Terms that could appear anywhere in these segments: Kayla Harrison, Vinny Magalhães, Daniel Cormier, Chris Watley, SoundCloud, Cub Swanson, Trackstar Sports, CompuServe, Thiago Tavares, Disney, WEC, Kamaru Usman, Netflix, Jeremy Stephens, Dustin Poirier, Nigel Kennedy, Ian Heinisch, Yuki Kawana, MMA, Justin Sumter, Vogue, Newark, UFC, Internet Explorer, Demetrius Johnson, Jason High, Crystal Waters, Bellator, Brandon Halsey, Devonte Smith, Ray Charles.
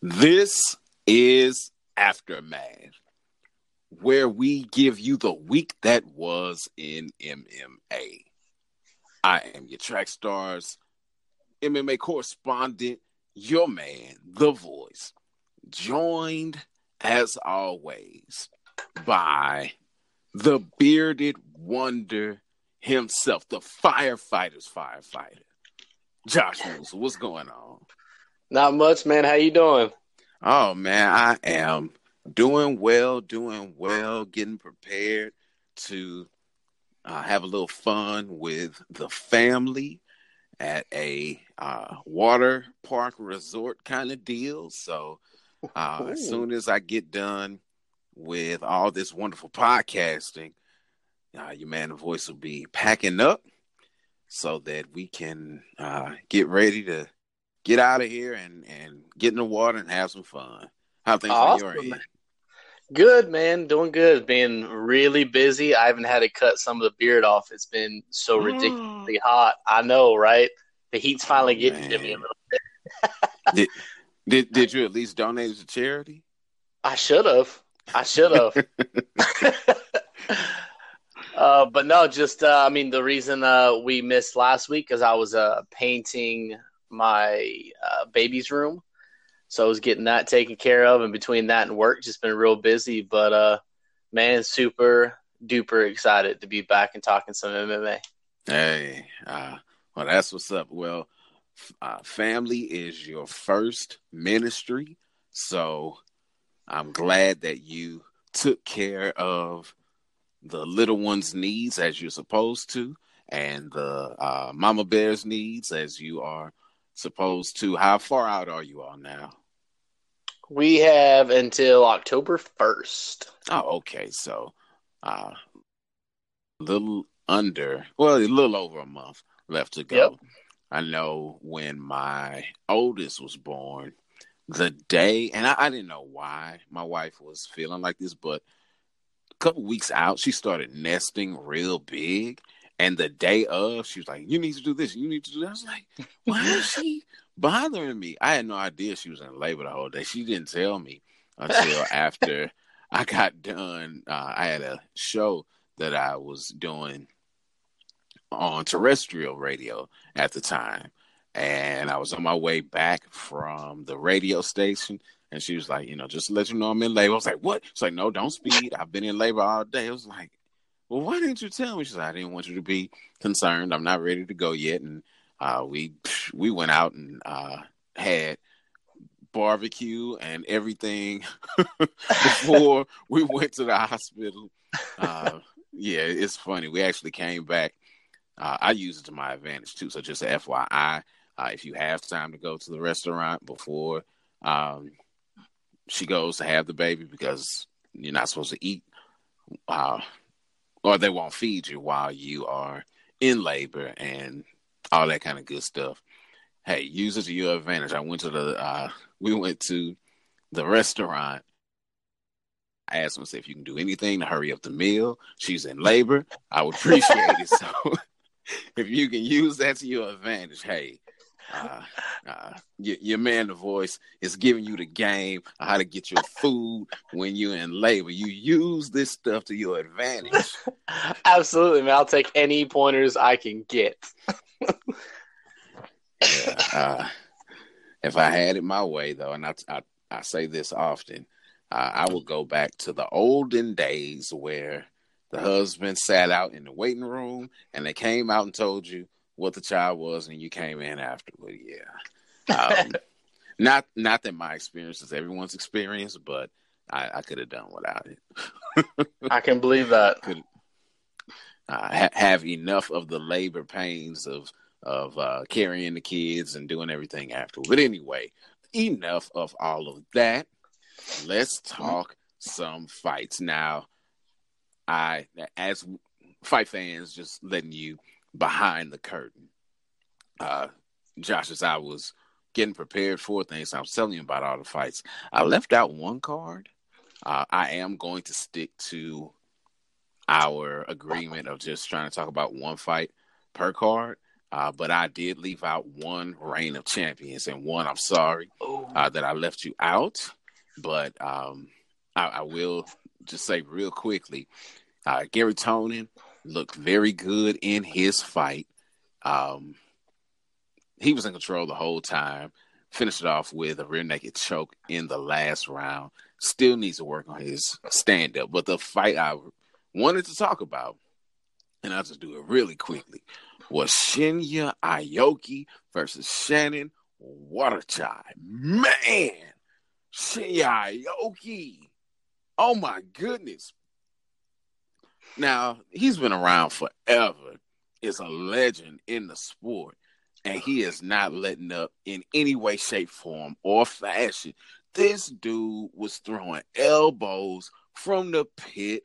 This is Aftermath, where we give you the week that was in MMA. I am your track stars, MMA correspondent, your man, The Voice, joined as always by the bearded wonder himself, the firefighter's firefighter, Josh Wilson. What's going on? Not much, man. How you doing? Oh, man, I am doing well, getting prepared to have a little fun with the family at a water park resort kind of deal. So as soon as I get done with all this wonderful podcasting, your man, The Voice, will be packing up so that we can get ready to get out of here and get in the water and have some fun. How are things on your end? Good, man. Doing good. Been really busy. I haven't had to cut some of the beard off. It's been so ridiculously hot. I know, right? The heat's finally getting to me a little bit. Did you at least donate it to charity? I should have. But no, just, I mean, the reason we missed last week is I was painting my baby's room. So I was getting that taken care of, and between that and work, just been real busy. But, man, super duper excited to be back and talking some MMA. Hey, well, that's what's up. Well, family is your first ministry, so I'm glad that you took care of the little one's needs as you're supposed to, and the mama bear's needs as you are supposed to. How far out are you all now? We have until October 1st. Oh, okay. So a little over a month left to go. Yep. I know when my oldest was born, the day, and I didn't know why my wife was feeling like this, but a couple weeks out, she started nesting real big. And the day of, she was like, you need to do this, you need to do that. I was like, why is she bothering me? I had no idea she was in labor the whole day. She didn't tell me until after I got done. I had a show that I was doing on terrestrial radio at the time. And I was on my way back from the radio station. And she was like, just to let you know I'm in labor. I was like, what? She's like, no, don't speed. I've been in labor all day. I was like, well, why didn't you tell me? She said, I didn't want you to be concerned. I'm not ready to go yet. And we went out and had barbecue and everything before we went to the hospital. Yeah, it's funny. We actually came back. I use it to my advantage, too. So just FYI, if you have time to go to the restaurant before she goes to have the baby, because you're not supposed to eat or they won't feed you while you are in labor and all that kind of good stuff. Hey, use it to your advantage. I went to we went to the restaurant. I asked them to see if you can do anything to hurry up the meal. She's in labor. I would appreciate it. So if you can use that to your advantage, hey, your man, The Voice, is giving you the game on how to get your food when you're in labor. You use this stuff to your advantage. Absolutely, man. I'll take any pointers I can get. Yeah, if I had it my way, though, and I say this often, I would go back to the olden days where the husband sat out in the waiting room and they came out and told you what the child was, and you came in afterward. Yeah. Not that my experience is everyone's experience, but I could have done without it. I can believe that. Could have enough of the labor pains of carrying the kids and doing everything afterward. But anyway, enough of all of that. Let's talk some fights. Now, as fight fans, just letting you behind the curtain, Josh, as I was getting prepared for things, I was telling you about all the fights. I left out one card. I am going to stick to our agreement of just trying to talk about one fight per card. But I did leave out one reign of champions and one, I'm sorry, that I left you out. But I will just say real quickly, Gary Tonin looked very good in his fight. He was in control the whole time. Finished it off with a rear naked choke in the last round. Still needs to work on his stand-up. But the fight I wanted to talk about, and I'll just do it really quickly, was Shinya Aoki versus Shannon Wiratchai. Man! Shinya Aoki! Oh my goodness! Now, he's been around forever. Is a legend in the sport. And he is not letting up in any way, shape, form, or fashion. This dude was throwing elbows from the pit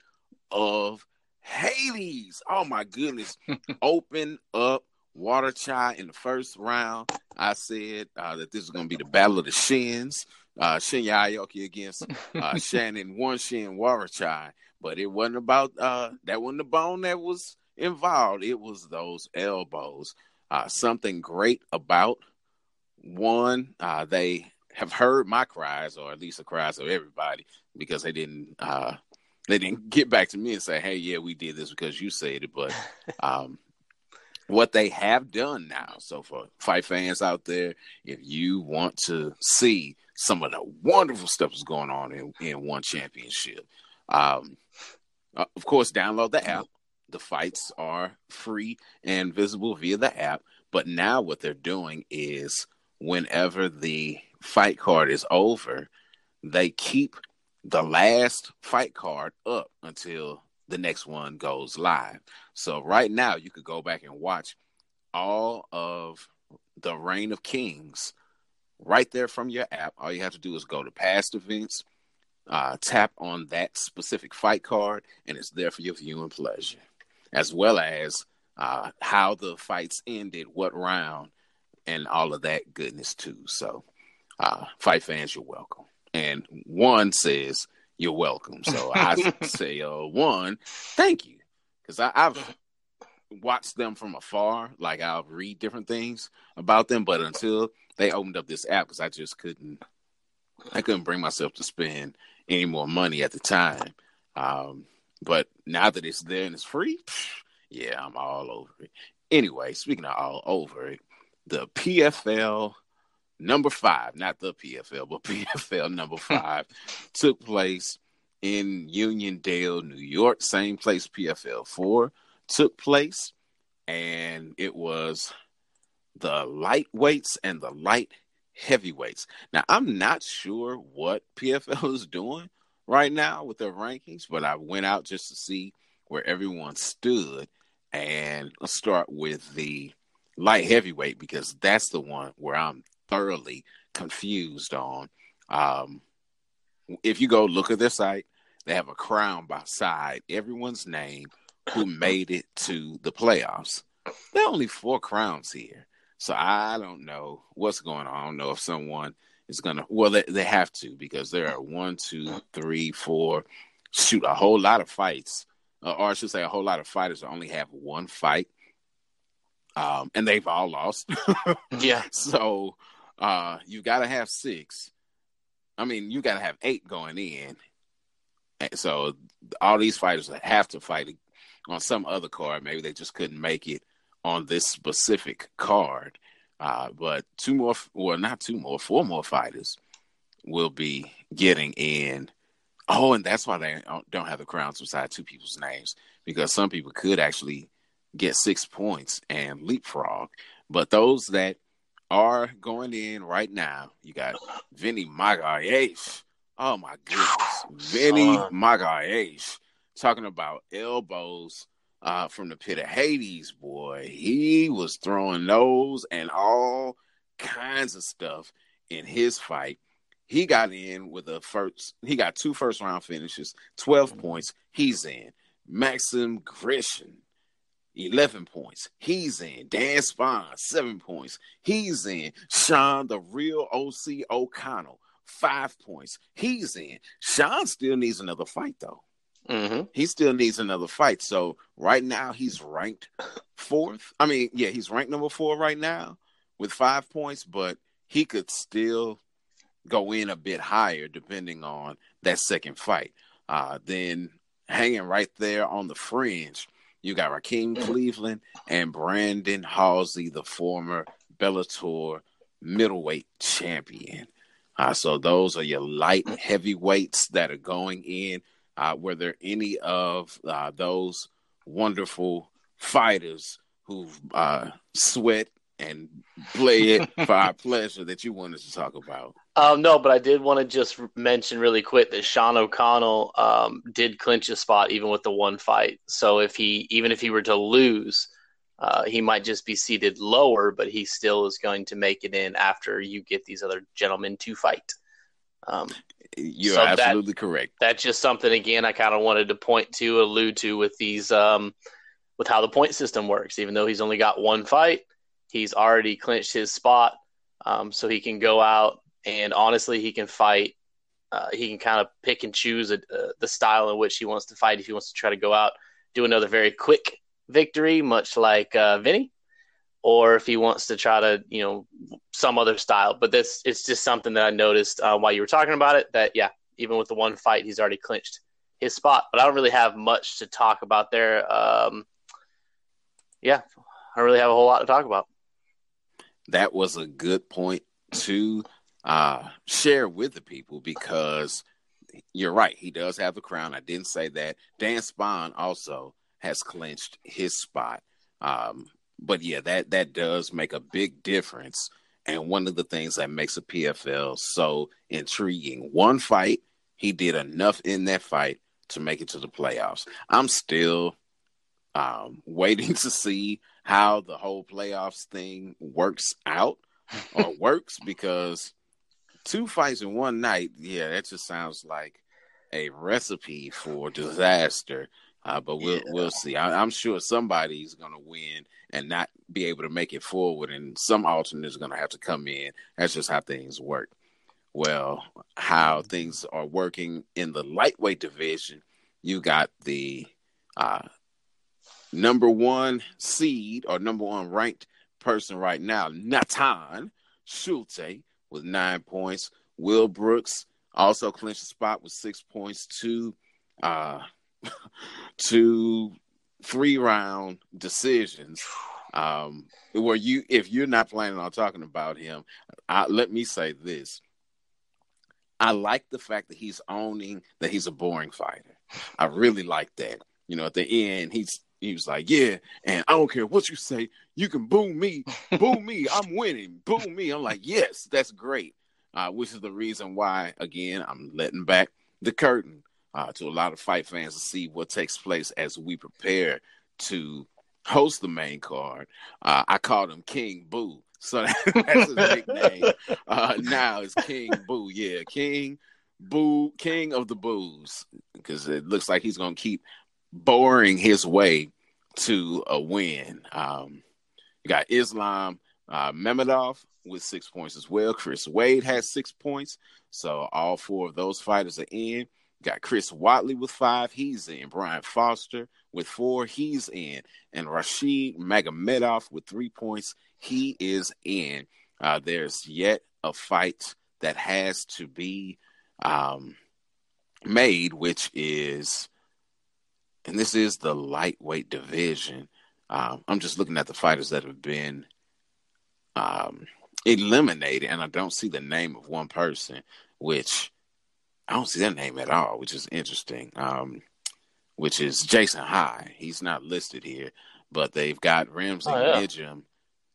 of Hades. Oh, my goodness. Open up Wiratchai in the first round. I said that this is going to be the battle of the shins. Shinya Aoki against Shannon One Shin Wiratchai. But it wasn't about that wasn't the bone that was involved. It was those elbows. Something great about one, they have heard my cries, or at least the cries of everybody, because they didn't get back to me and say, hey, yeah, we did this because you said it. But what they have done now, so for fight fans out there, if you want to see some of the wonderful stuff that's going on in One Championship, of course, download the app. The fights are free and visible via the app. But now what they're doing is whenever the fight card is over, they keep the last fight card up until the next one goes live. So right now you could go back and watch all of the Reign of Kings right there from your app. All you have to do is go to past events, tap on that specific fight card, and it's there for your viewing pleasure. As well as how the fights ended, what round, and all of that goodness, too. So, fight fans, you're welcome. And one says, you're welcome. So, I say, one, thank you. Because I've watched them from afar. Like, I'll read different things about them. But until they opened up this app, because I just couldn't bring myself to spend any more money at the time. But now that it's there and it's free, yeah, I'm all over it. Anyway, speaking of all over it, the PFL number 5, not the PFL, but PFL number 5, took place in Uniondale, New York, same place PFL 4 took place. And it was the lightweights and the light heavyweights. Now, I'm not sure what PFL is doing right now with their rankings, but I went out just to see where everyone stood, and let's start with the light heavyweight, because that's the one where I'm thoroughly confused on. If you go look at their site, they have a crown by side, everyone's name who made it to the playoffs. There are only 4 crowns here, so I don't know what's going on. I don't know if someone is going to – well, they have to, because there are 1, 2, 3, 4 shoot, a whole lot of fights. Or I should say a whole lot of fighters that only have one fight. And they've all lost. Yeah. So you got to have 6. I mean, you got to have 8 going in. And so all these fighters have to fight on some other card. Maybe they just couldn't make it on this specific card. But 4 more fighters will be getting in. Oh, and that's why they don't have the crowns beside 2 people's names, because some people could actually get 6 points and leapfrog. But those that are going in right now, you got Vinny Magalhães. Oh, my goodness. Vinny Magalhães, talking about elbows. From the pit of Hades, boy, he was throwing those and all kinds of stuff in his fight. He got in with he got 2 first round finishes, 12 points. He's in. Maxim Grishin, 11 points. He's in. Dan Spahn, 7 points. He's in. Sean, the real OC O'Connell, 5 points. He's in. Sean still needs another fight, though. Mm-hmm. He still needs another fight. So right now he's ranked fourth. I mean, yeah, he's ranked number 4 right now with 5 points, but he could still go in a bit higher depending on that second fight. Then hanging right there on the fringe, you got Raheem Cleveland and Brandon Halsey, the former Bellator middleweight champion. So those are your light heavyweights that are going in. Were there any of those wonderful fighters who've sweat and play it for our pleasure that you wanted to talk about? No, but I did want to just mention really quick that Sean O'Connell did clinch a spot even with the one fight. So even if he were to lose, he might just be seated lower, but he still is going to make it in after you get these other gentlemen to fight. You're absolutely correct. That's just something, again, I kind of wanted to allude to with these, with how the point system works. Even though he's only got one fight, he's already clinched his spot, so he can go out and honestly, he can fight. He can kind of pick and choose the style in which he wants to fight. If he wants to try to go out, do another very quick victory, much like Vinny, or if he wants to try to, some other style. But it's just something that I noticed while you were talking about it, that, yeah, even with the one fight, he's already clinched his spot. But I don't really have much to talk about there. Yeah, I don't really have a whole lot to talk about. That was a good point to share with the people, because you're right. He does have the crown. I didn't say that. Dan Spahn also has clinched his spot. But yeah, that does make a big difference. And one of the things that makes a PFL so intriguing, one fight, he did enough in that fight to make it to the playoffs. I'm still waiting to see how the whole playoffs thing works out or works, because 2 fights in one night, yeah, that just sounds like a recipe for disaster. But we'll see. I'm sure somebody's going to win and not be able to make it forward, and some alternate is going to have to come in. That's just how things work. Well, how things are working in the lightweight division, you got the number 1 seed or number 1 ranked person right now, Natan Schulte, with 9 points. Will Brooks also clinched a spot with 6 points to 3-round decisions. Where if you're not planning on talking about him, let me say this. I like the fact that he's owning that he's a boring fighter. I really like that. At the end, he was like, yeah, and I don't care what you say. You can boo me. Boo me. I'm winning. Boo me. I'm like, yes, that's great. Which is the reason why, again, I'm letting back the curtain to a lot of fight fans to see what takes place as we prepare to host the main card. I called him King Boo. So that's his nickname. Now it's King Boo. Yeah, King Boo, King of the Boos. Because it looks like he's going to keep boring his way to a win. You got Islam Memedov with 6 points as well. Chris Wade has 6 points. So all 4 of those fighters are in. Got Chris Watley with 5. He's in. Brian Foster with 4. He's in. And Rashid Magomedov with 3 points. He is in. There's yet a fight that has to be made, which is, and this is the lightweight division. I'm just looking at the fighters that have been eliminated, and I don't see the name of one person, which I don't see that name at all, which is interesting, which is Jason High. He's not listed here, but they've got Ramsey Nijum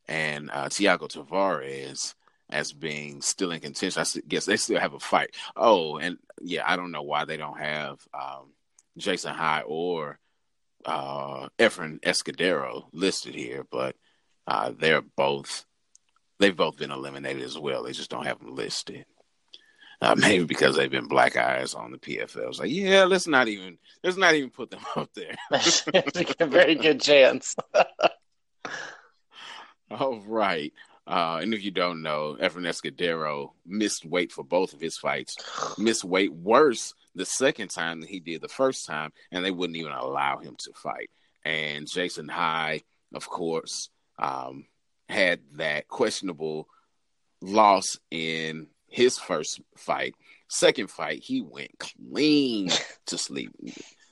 and Thiago Tavares as being still in contention. I guess they still have a fight. Oh, and yeah, I don't know why they don't have Jason High or Efrain Escudero listed here, but they've both been eliminated as well. They just don't have them listed. Maybe because they've been black eyes on the PFL. It's like, yeah, let's not even put them up there. That's a very good chance. All right. And if you don't know, Efrain Escudero missed weight for both of his fights, missed weight worse the second time than he did the first time, and they wouldn't even allow him to fight. And Jason High, of course, had that questionable loss in his first fight. Second fight, he went clean to sleep.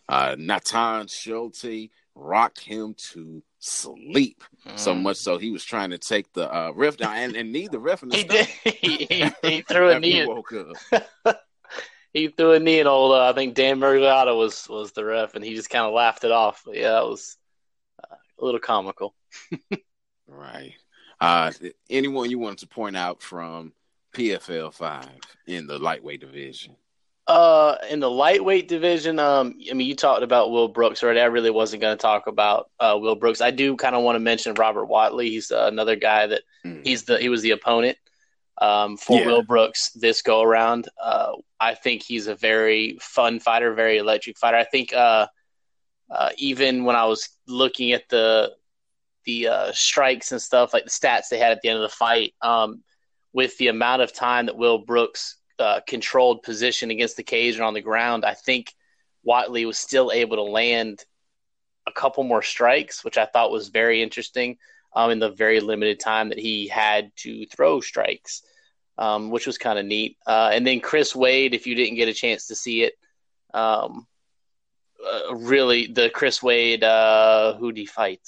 Natan Schulte rocked him to sleep, so much so he was trying to take the ref down and knee the ref in the stomach. He threw a knee. He threw a knee, and old I think Dan Mergliata was the ref, and he just kind of laughed it off. But yeah, it was a little comical. Right. Anyone you wanted to point out from PFL 5 in the lightweight division? In the lightweight division, I mean, you talked about Will Brooks already. I really wasn't going to talk about Will Brooks. I do kind of want to mention Robert Watley. He's another guy that he was the opponent for Will Brooks this go around. I think he's a very fun fighter, very electric fighter. I think even when I was looking at the strikes and stuff, like the stats they had at the end of the fight, with the amount of time that Will Brooks controlled position against the cage and on the ground, I think Watley was still able to land a couple more strikes, which I thought was very interesting in the very limited time that he had to throw strikes, which was kind of neat. And then Chris Wade, if you didn't get a chance to see it, really the Chris Wade, who did he fight?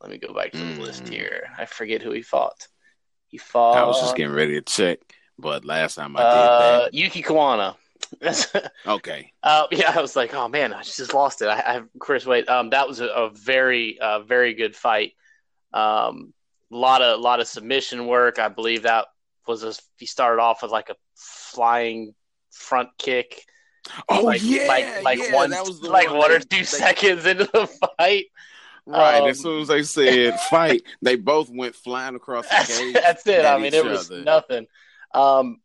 Let me go back to the list here. I forget who he fought. I was just getting ready to check, but last time I did that. Yuki Kawana. Okay. I was like, oh, man, I just lost it. I Chris Wade. That was a very, very good fight. A lot of submission work. I believe that was he started off with like a flying front kick. Oh, one or two seconds into the fight. Right, as soon as they said fight, they both went flying across the cage. That's it. I mean, it was nothing. And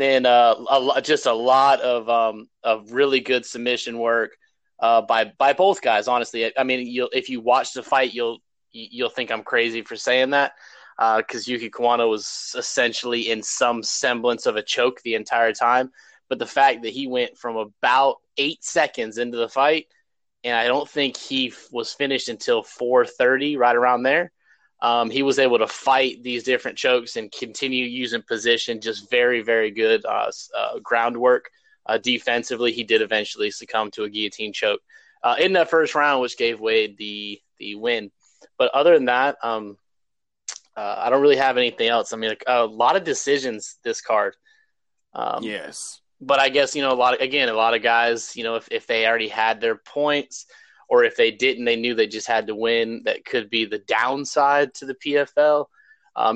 then just a lot of really good submission work by both guys. Honestly, I mean, if you watch the fight, you'll think I'm crazy for saying that because Yuki Kawana was essentially in some semblance of a choke the entire time. But the fact that he went from about 8 seconds into the fight. And I don't think he was finished until 4:30, right around there. He was able to fight these different chokes and continue using position, just very, very good groundwork. Defensively, he did eventually succumb to a guillotine choke in that first round, which gave Wade the win. But other than that, I don't really have anything else. I mean, a lot of decisions this card. Yes. But I guess, a lot of guys, if they already had their points or if they didn't, they knew they just had to win. That could be the downside to the PFL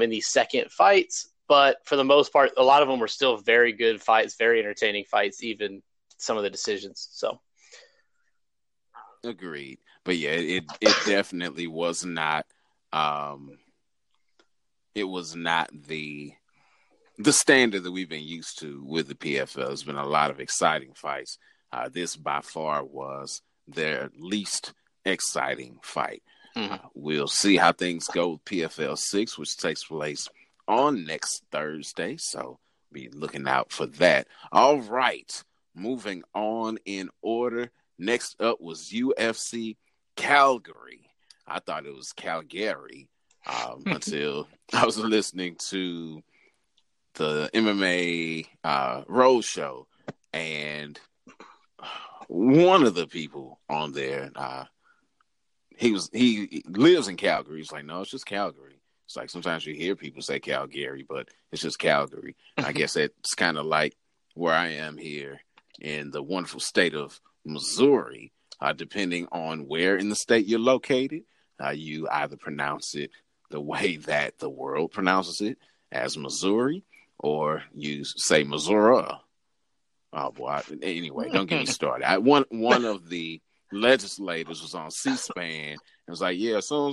in these second fights. But for the most part, a lot of them were still very good fights, very entertaining fights, even some of the decisions. So. Agreed. But, yeah, it definitely was not it was not the standard that we've been used to with the PFL. Has been a lot of exciting fights. This by far was their least exciting fight. Mm-hmm. We'll see how things go with PFL 6, which takes place on next Thursday. So be looking out for that. All right. Moving on in order. Next up was UFC Calgary. I thought it was Calgary until I was listening to the MMA road show, and one of the people on there, he lives in Calgary. He's like, no, it's just Calgary. It's like sometimes you hear people say Calgary, but it's just Calgary. I guess it's kind of like where I am here in the wonderful state of Missouri. Depending on where in the state you're located, you either pronounce it the way that the world pronounces it as Missouri, or you say Missouri. Oh boy! Anyway, don't get me started. One of the legislators was on C-SPAN and was like, "Yeah, so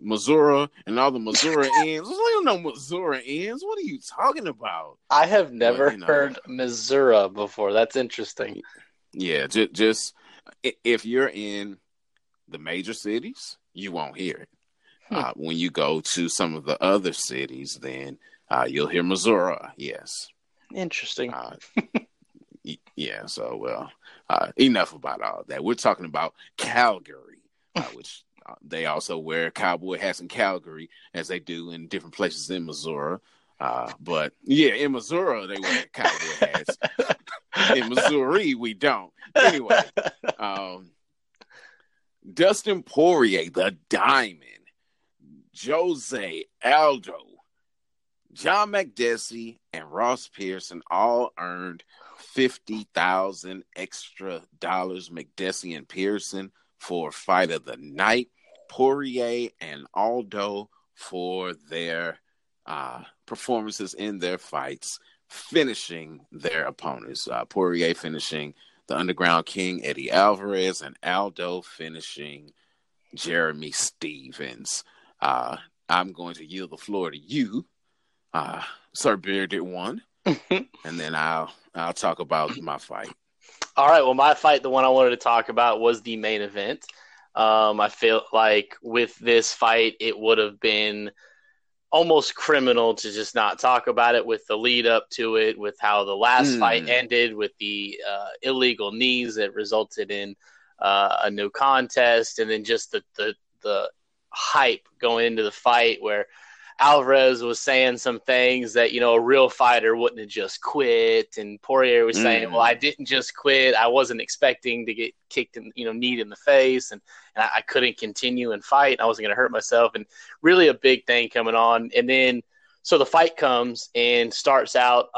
Missouri and all the Missouri ends." I was like, "No Missouri ends. What are you talking about?" I have never heard Missouri before. That's interesting. Yeah, just if you're in the major cities, you won't hear it. When you go to some of the other cities, then you'll hear Missouri. Yes. Interesting. Yeah. So, well, enough about all that. We're talking about Calgary, which they also wear cowboy hats in Calgary as they do in different places in Missouri. But yeah, in Missouri, they wear cowboy hats. In Missouri, we don't. Anyway, Dustin Poirier, the Diamond, Jose Aldo, John McDessie, and Ross Pearson all earned $50,000 extra dollars. McDessie and Pearson for fight of the night. Poirier and Aldo for their performances in their fights, finishing their opponents. Poirier finishing the Underground King, Eddie Alvarez, and Aldo finishing Jeremy Stephens. I'm going to yield the floor to you, Sir Bearded One, and then I'll talk about my fight. All right. Well, my fight, the one I wanted to talk about, was the main event. I feel like with this fight, it would have been almost criminal to just not talk about it, with the lead up to it, with how the last fight ended, with the illegal knees that resulted in a no contest, and then just the hype going into the fight, where Alvarez was saying some things that, you know, a real fighter wouldn't have just quit, and Poirier was saying, "Well, I didn't just quit. I wasn't expecting to get kicked in, you know, kneed in the face, and I couldn't continue and fight. I wasn't going to hurt myself." And really a big thing coming on. And then so the fight comes and starts out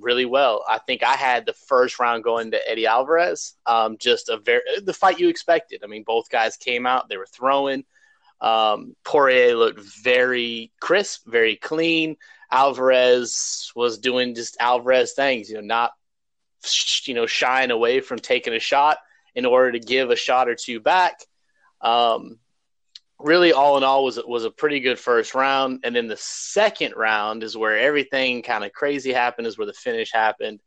really well. I think I had the first round going to Eddie Alvarez. Just the fight you expected. I mean, both guys came out. They were throwing. Poirier looked very crisp, very clean. Alvarez was doing just Alvarez things, you know, not, you know, shying away from taking a shot in order to give a shot or two back. Really, all in all, was a pretty good first round. And then the second round is where everything kind of crazy happened, is where the finish happened.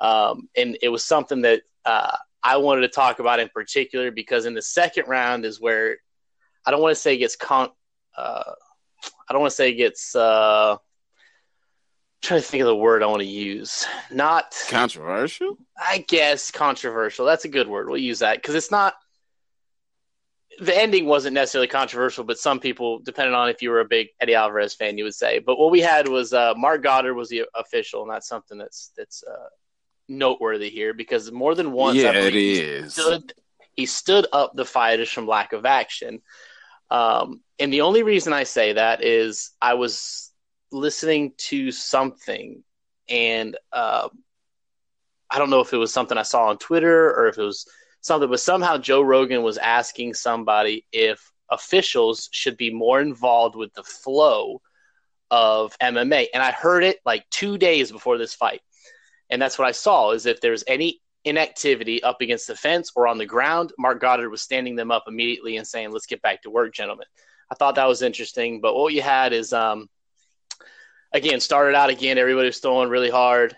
And it was something that I wanted to talk about in particular, because in the second round is where I don't want to say it gets I'm trying to think of the word I want to use. Not controversial? I guess controversial. That's a good word. We'll use that, because it's not – the ending wasn't necessarily controversial, but some people, depending on if you were a big Eddie Alvarez fan, you would say. But what we had was Marc Goddard was the official, and that's something that's noteworthy here, because more than once I believe it is. He stood up the fighters from lack of action. And the only reason I say that is I was listening to something, and I don't know if it was something I saw on Twitter or if it was something, but somehow Joe Rogan was asking somebody if officials should be more involved with the flow of MMA. And I heard it like 2 days before this fight. And that's what I saw, is if there's any inactivity up against the fence or on the ground, Marc Goddard was standing them up immediately and saying, "Let's get back to work, gentlemen." I thought that was interesting. But what you had is, again, started out again, everybody was throwing really hard.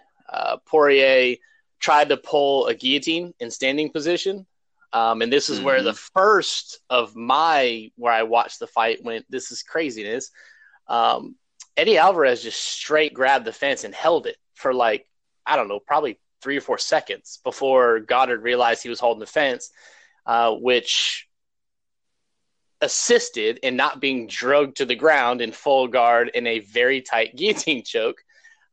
Poirier tried to pull a guillotine in standing position. And this is where the first of my, where I watched the fight went, this is craziness. Eddie Alvarez just straight grabbed the fence and held it for like, I don't know, probably 3 or 4 seconds before Goddard realized he was holding the fence, which assisted in not being drugged to the ground in full guard in a very tight guillotine choke.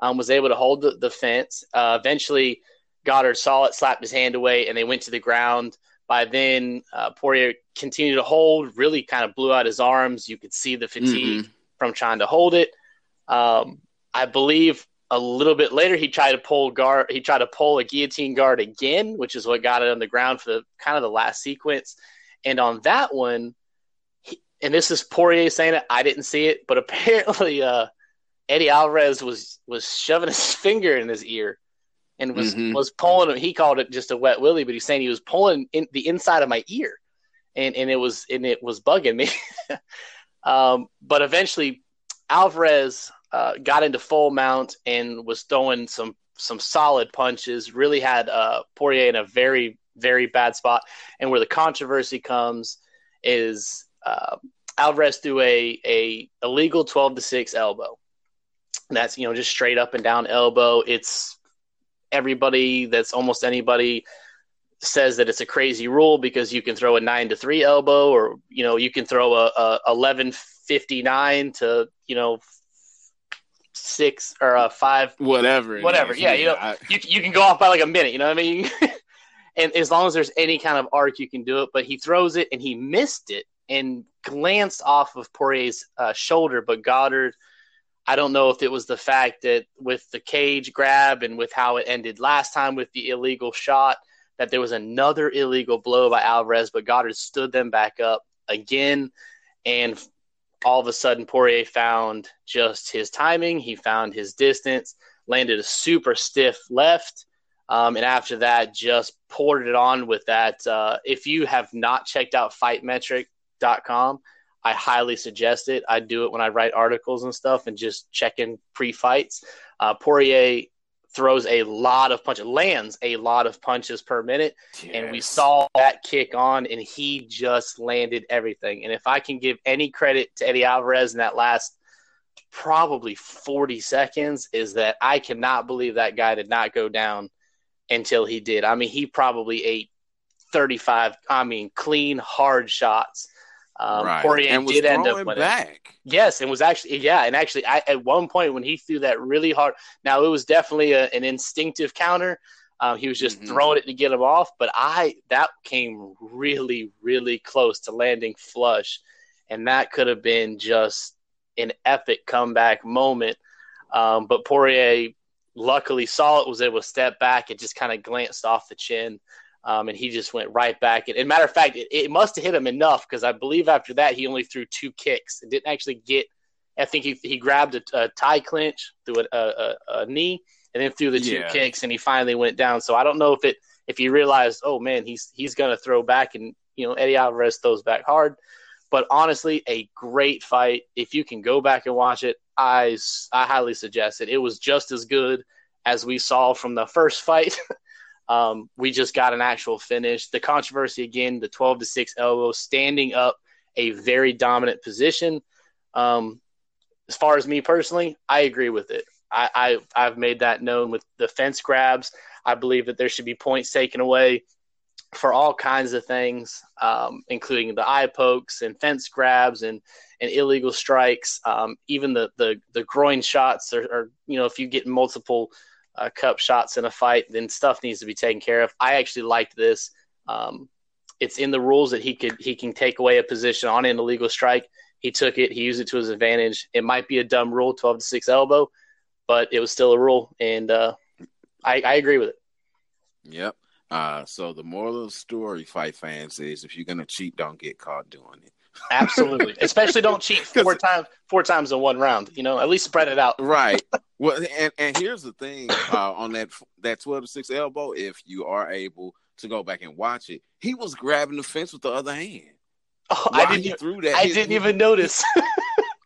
Was able to hold the fence. Eventually, Goddard saw it, slapped his hand away, and they went to the ground. By then, Poirier continued to hold, really kind of blew out his arms. You could see the fatigue from trying to hold it. I believe a little bit later, he tried to pull a guillotine guard again, which is what got it on the ground for the kind of the last sequence. And on that one, and this is Poirier saying it, I didn't see it, but apparently Eddie Alvarez was shoving his finger in his ear and was pulling him. He called it just a wet willy, but he's saying he was pulling the inside of my ear, and it was bugging me. But eventually, Alvarez got into full mount and was throwing some solid punches, really had Poirier in a very, very bad spot. And where the controversy comes is Alvarez threw a illegal 12-6 elbow. That's, you know, just straight up and down elbow. It's everybody that's almost anybody says that it's a crazy rule because you can throw a 9-3 elbow, or, you know, you can throw a 11.59 to, you know, 6 or a 5. Whatever. Yeah, you know, you can go off by like a minute, you know what I mean? And as long as there's any kind of arc, you can do it. But he throws it, and he missed it and glanced off of Poirier's shoulder. But Goddard, I don't know if it was the fact that with the cage grab and with how it ended last time with the illegal shot, that there was another illegal blow by Alvarez. But Goddard stood them back up again, and all of a sudden Poirier found just his timing. He found his distance, landed a super stiff left. And after that, just poured it on with that. If you have not checked out fightmetric.com, I highly suggest it. I do it when I write articles and stuff and just check in pre-fights. Poirier throws a lot of punches, lands a lot of punches per minute. Yes. And we saw that kick on, and he just landed everything. And if I can give any credit to Eddie Alvarez in that last probably 40 seconds, is that I cannot believe that guy did not go down until he did. I mean, he probably ate 35, clean, hard shots. Right. Poirier did end up winning. Back. Yes, and was actually, yeah, and actually, I, at one point when he threw that really hard, now it was definitely an instinctive counter. He was just throwing it to get him off, but that came really, really close to landing flush, and that could have been just an epic comeback moment. But Poirier luckily saw it, was able to step back. It just kind of glanced off the chin, and he just went right back. And matter of fact, it must have hit him enough, because I believe after that he only threw 2 kicks. It didn't actually get – I think he grabbed a tie clinch, threw a knee, and then threw the 2 kicks, and he finally went down. So I don't know if he realized, oh, man, he's going to throw back, and, you know, Eddie Alvarez throws back hard. But honestly, a great fight. If you can go back and watch it, I highly suggest it. It was just as good as we saw from the first fight. We just got an actual finish. The controversy, again, the 12-6 elbow, standing up a very dominant position. As far as me personally, I agree with it. I've made that known with the fence grabs. I believe that there should be points taken away for all kinds of things, including the eye pokes and fence grabs and illegal strikes. Even the groin shots are, you know, if you get multiple cup shots in a fight, then stuff needs to be taken care of. I actually liked this. It's in the rules that he can take away a position on an illegal strike. He took it. He used it to his advantage. It might be a dumb rule, 12-6 elbow, but it was still a rule, and I agree with it. Yep. So the moral of the story, fight fans, is if you're going to cheat, don't get caught doing it. Absolutely. Especially don't cheat four times in one round. You know, at least spread it out. Right. Well, and here's the thing, on that 12-6 elbow, if you are able to go back and watch it, he was grabbing the fence with the other hand. Oh, I didn't even notice.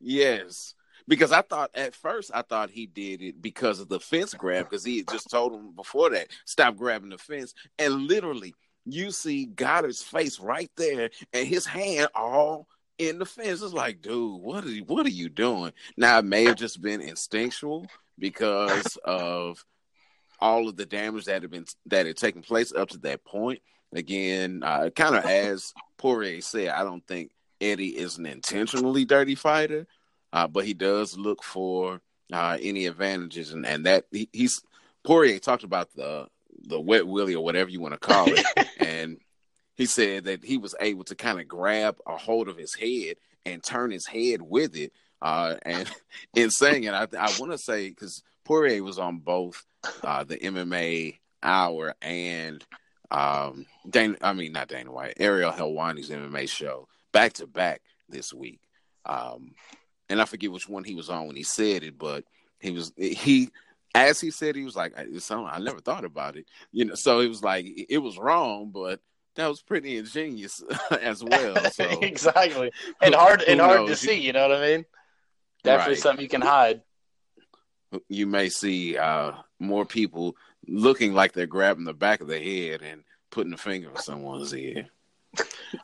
Yes. Because I thought he did it because of the fence grab, because he had just told him before that, stop grabbing the fence. And literally, you see Goddard's face right there and his hand all in the fence. It's like, dude, what are you doing? Now, it may have just been instinctual because of all of the damage that had taken place up to that point. Again, kind of as Poirier said, I don't think Eddie is an intentionally dirty fighter. But he does look for any advantages, and that Poirier talked about the wet willy or whatever you want to call it, and he said that he was able to kind of grab a hold of his head and turn his head with it. And in saying it, I want to say, because Poirier was on both the MMA Hour and Ariel Helwani's MMA show back to back this week. And I forget which one he was on when he said it, but he was like, I never thought about it, you know. So it was like, it was wrong, but that was pretty ingenious as well. So. Exactly, and hard to see. You know what I mean? Definitely right. Something you can hide. You may see more people looking like they're grabbing the back of the head and putting a finger in someone's ear.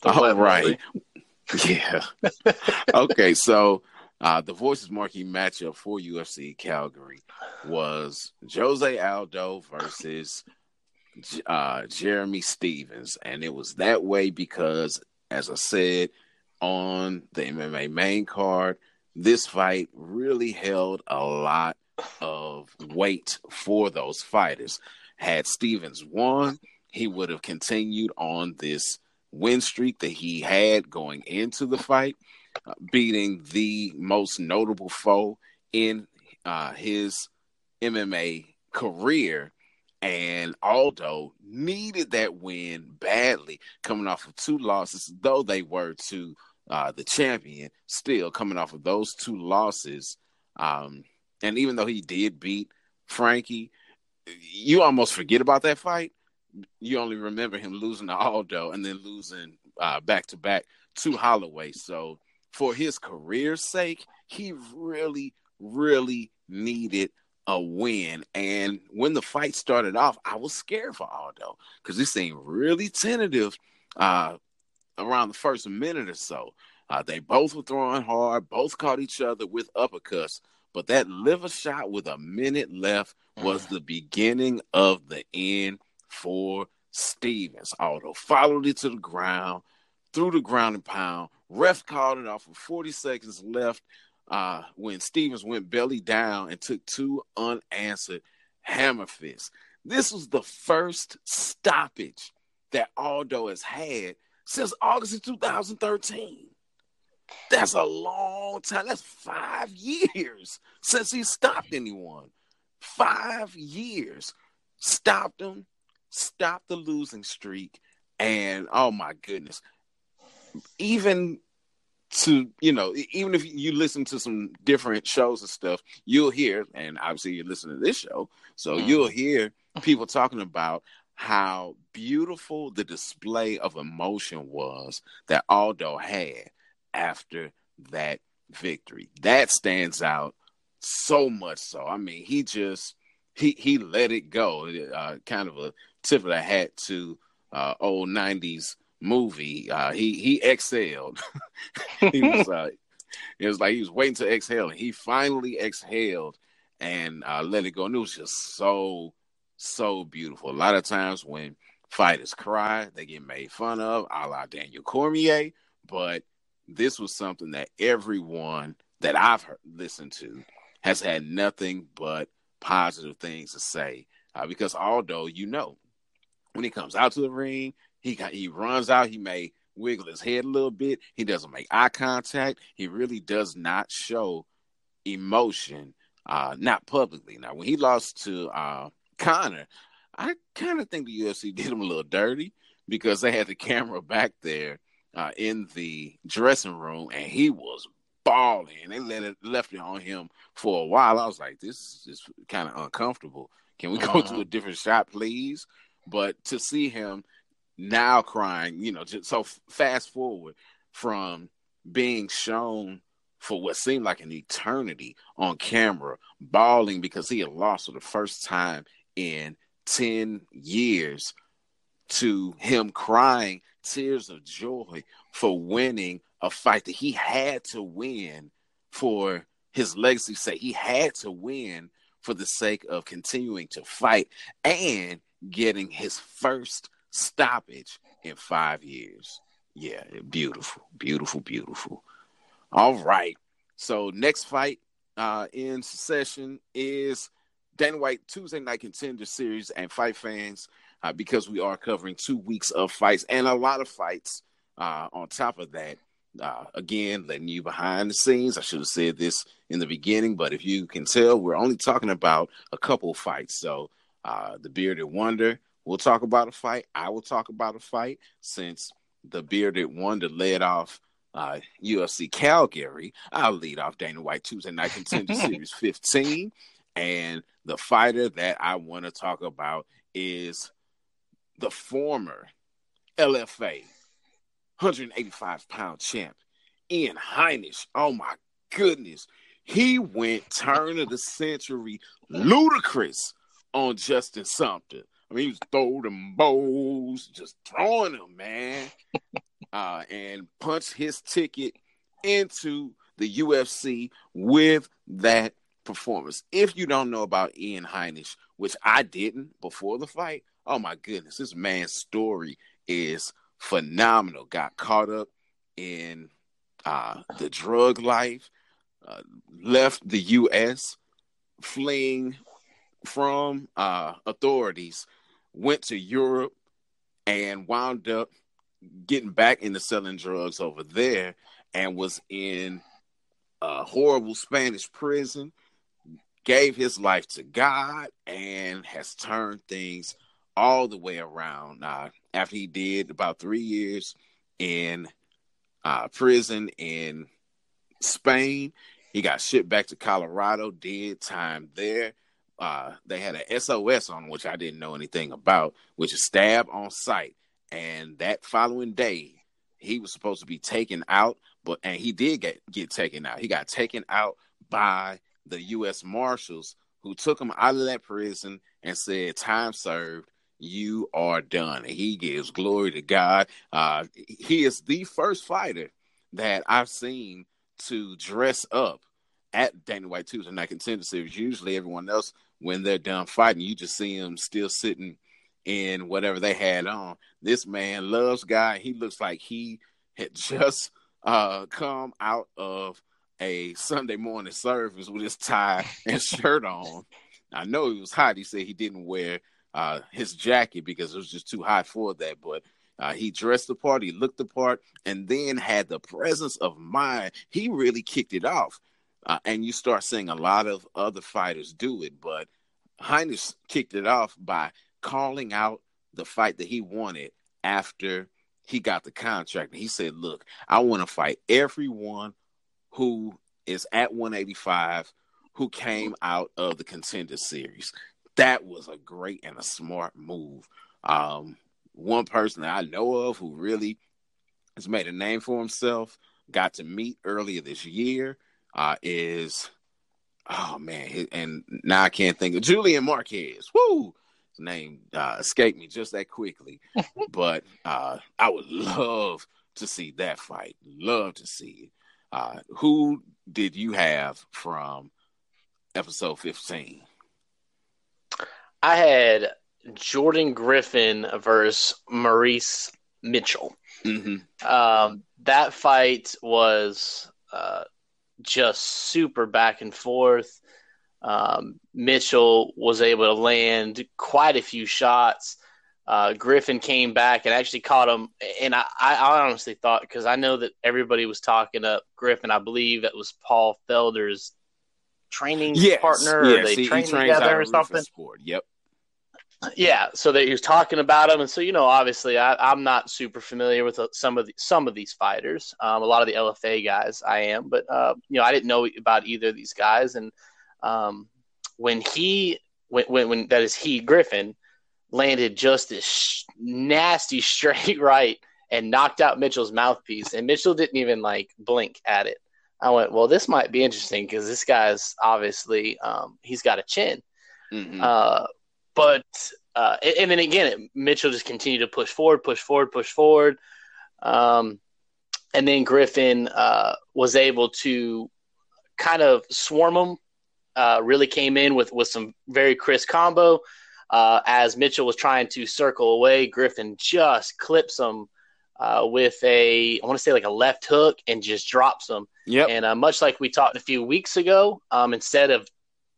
All right. Yeah. Okay, so the Voices marquee matchup for UFC Calgary was Jose Aldo versus Jeremy Stephens. And it was that way because, as I said, on the MMA main card, this fight really held a lot of weight for those fighters. Had Stephens won, he would have continued on this win streak that he had going into the fight, beating the most notable foe in his MMA career. And Aldo needed that win badly, coming off of two losses, though they were to the champion. Still, coming off of those two losses, and even though he did beat Frankie, you almost forget about that fight. You only remember him losing to Aldo and then losing back-to-back to Holloway. So for his career's sake, he really, really needed a win. And when the fight started off, I was scared for Aldo because he seemed really tentative around the first minute or so. They both were throwing hard, both caught each other with uppercuts. But that liver shot with a minute left was the beginning of the end for Stephens. Aldo followed it to the ground, through the ground and pound. Ref called it off with 40 seconds left when Stephens went belly down and took two unanswered hammer fists. This was the first stoppage that Aldo has had since August of 2013. That's a long time. That's 5 years since he stopped anyone. 5 years. Stopped him, stopped the losing streak, and oh my goodness. Even if you listen to some different shows and stuff, you'll hear, and obviously you're listening to this show, so you'll hear people talking about how beautiful the display of emotion was that Aldo had after that victory. That stands out so much so. I mean, he just he let it go. Kind of a tip of the hat to old 90s movie. He exhaled. It was like he was waiting to exhale, and he finally exhaled and let it go. And it was just so beautiful. A lot of times when fighters cry, they get made fun of, a la Daniel Cormier, but this was something that everyone that I've listened to has had nothing but positive things to say. Because Aldo, when he comes out to the ring, he runs out. He may wiggle his head a little bit. He doesn't make eye contact. He really does not show emotion, not publicly. Now, when he lost to Conor, I kind of think the UFC did him a little dirty because they had the camera back there in the dressing room, and he was bawling. They left it on him for a while. I was like, this is kind of uncomfortable. Can we go to a different shot, please? But to see him now crying, just so fast forward from being shown for what seemed like an eternity on camera, bawling because he had lost for the first time in 10 years, to him crying tears of joy for winning a fight that he had to win for his legacy's sake. He had to win for the sake of continuing to fight and getting his first stoppage in 5 years. Yeah, beautiful, beautiful, beautiful. All right. So next fight in succession is Dana White Tuesday Night Contender Series, and fight fans, because we are covering 2 weeks of fights and a lot of fights on top of that. Again, letting you behind the scenes. I should have said this in the beginning, but if you can tell, we're only talking about a couple of fights. So the Bearded Wonder will talk about a fight. I will talk about a fight, since the Bearded Wonder led off UFC Calgary. I'll lead off Dana White Tuesday Night Contender Series 15. And the fighter that I want to talk about is the former LFA 185-pound champ, Ian Heinisch. Oh, my goodness. He went turn-of-the-century ludicrous on Justin Sumter. I mean, he was throwing them bowls, just throwing them, man. and punched his ticket into the UFC with that performance. If you don't know about Ian Heinisch, which I didn't before the fight, oh my goodness, this man's story is phenomenal. Got caught up in the drug life, left the U.S., fleeing from authorities, went to Europe, and wound up getting back into selling drugs over there, and was in a horrible Spanish prison, gave his life to God, and has turned things all the way around. After he did about 3 years in prison in Spain, he got shipped back to Colorado, did time there. They had a SOS on, which I didn't know anything about, which is stab on sight. And that following day, he was supposed to be taken out, and he did get taken out. He got taken out by the U.S. Marshals, who took him out of that prison and said, "Time served, you are done." And he gives glory to God. He is the first fighter that I've seen to dress up at Dana White Tuesday Night Contender Series. Usually everyone else, when they're done fighting, you just see them still sitting in whatever they had on. This man loves God. He looks like he had just come out of a Sunday morning service with his tie and shirt on. I know it was hot. He said he didn't wear his jacket because it was just too hot for that, but he dressed the part, he looked the part, and then had the presence of mind. He really kicked it off. And you start seeing a lot of other fighters do it, but Heinisch kicked it off by calling out the fight that he wanted after he got the contract. And he said, "Look, I want to fight everyone who is at 185 who came out of the Contender Series." That was a great and a smart move. One person that I know of who really has made a name for himself, got to meet earlier this year, and now I can't think of Julian Marquez. Woo! His name escaped me just that quickly. But I would love to see that fight. Love to see it. Who did you have from episode 15? I had Jordan Griffin versus Maurice Mitchell. Mm-hmm. That fight was just super back and forth. Mitchell was able to land quite a few shots. Griffin came back and actually caught him. And I honestly thought, because I know that everybody was talking up Griffin. I believe that was Paul Felder's training partner. Yes, or they trained together or something. Yep. Yeah, so that he was talking about him. And so, you know, obviously I'm not super familiar with some of these fighters. A lot of the LFA guys I am. But, you know, I didn't know about either of these guys. And Griffin, landed just this nasty straight right and knocked out Mitchell's mouthpiece. And Mitchell didn't even blink at it. I went, well, this might be interesting because this guy's obviously he's got a chin. Mm-hmm. But then again, Mitchell just continued to push forward. And then Griffin was able to kind of swarm him. Really came in with some very crisp combo. As Mitchell was trying to circle away, Griffin just clips him with a left hook and just drops him. Yep. And much like we talked a few weeks ago, instead of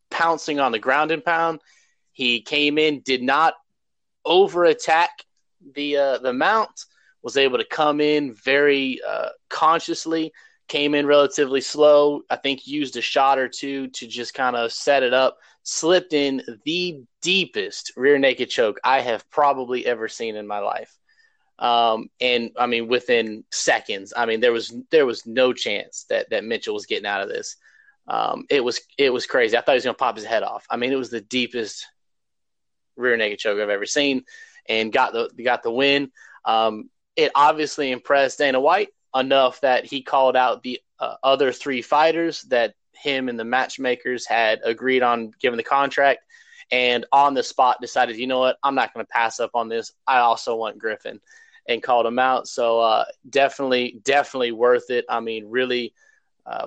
pouncing on the ground and pound, he came in, did not over-attack the mount, was able to come in very consciously, came in relatively slow, I think used a shot or two to just kind of set it up, slipped in the deepest rear naked choke I have probably ever seen in my life. And, I mean, within seconds, I mean, there was no chance that Mitchell was getting out of this. It was crazy. I thought he was going to pop his head off. I mean, it was the deepest rear naked choke I've ever seen, and got the win. It obviously impressed Dana White enough that he called out the other three fighters that him and the matchmakers had agreed on given the contract, and on the spot decided, you know what, I'm not going to pass up on this. I also want Griffin. and called him out. So definitely worth it. I mean, really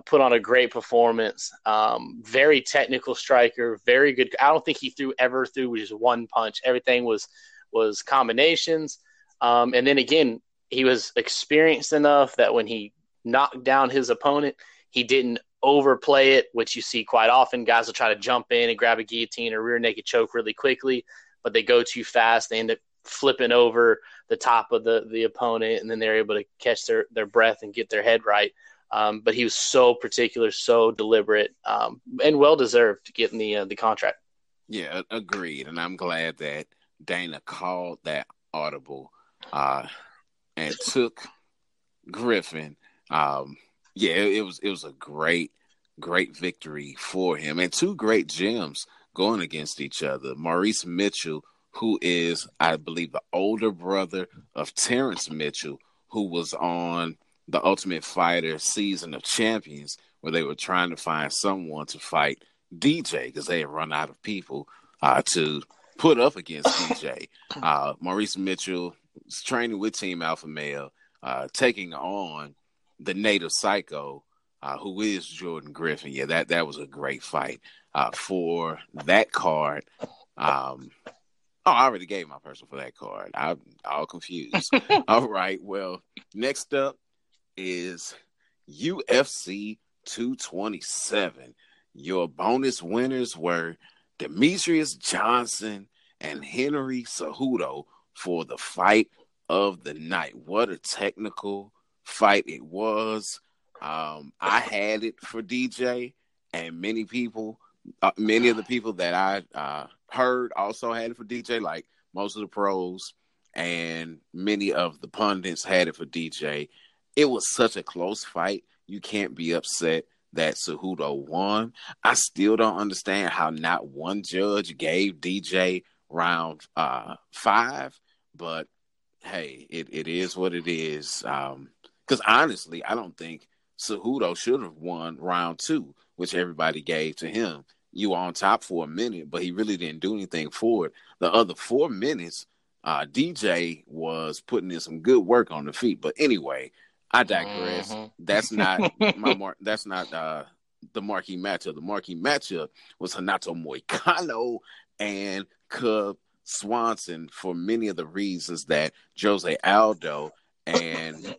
put on a great performance. Very technical striker, very good. I don't think he ever threw just one punch. Everything was combinations. And then again, he was experienced enough that when he knocked down his opponent, he didn't overplay it, which you see quite often. Guys will try to jump in and grab a guillotine or rear naked choke really quickly, but they go too fast. They end up flipping over the top of the opponent, and then they're able to catch their breath and get their head right. But he was so particular, so deliberate, and well-deserved getting the contract. Yeah, agreed. And I'm glad that Dana called that audible and took Griffin. Yeah, it was a great victory for him. And two great gems going against each other. Maurice Mitchell, who is, I believe, the older brother of Terrence Mitchell, who was on the Ultimate Fighter Season of Champions, where they were trying to find someone to fight DJ because they had run out of people to put up against DJ. Maurice Mitchell is training with Team Alpha Male, taking on the native psycho, who is Jordan Griffin. Yeah, that was a great fight for that card. I already gave my person for that card. I'm all confused. All right, well, next up is UFC 227. Your bonus winners were Demetrius Johnson and Henry Cejudo for the fight of the night. What a technical fight it was. I had it for DJ, and many of the people that I heard also had it for DJ, like most of the pros and many of the pundits had it for DJ. It was such a close fight. You can't be upset that Cejudo won. I still don't understand how not one judge gave DJ round 5, but hey, it is what it is. Because honestly, I don't think Cejudo should have won round 2, which everybody gave to him. You were on top for a minute, but he really didn't do anything for it. The other 4 minutes, DJ was putting in some good work on the feet. But anyway, I digress. Mm-hmm. That's not the marquee matchup. The marquee matchup was Renato Moicano and Cub Swanson for many of the reasons that Jose Aldo and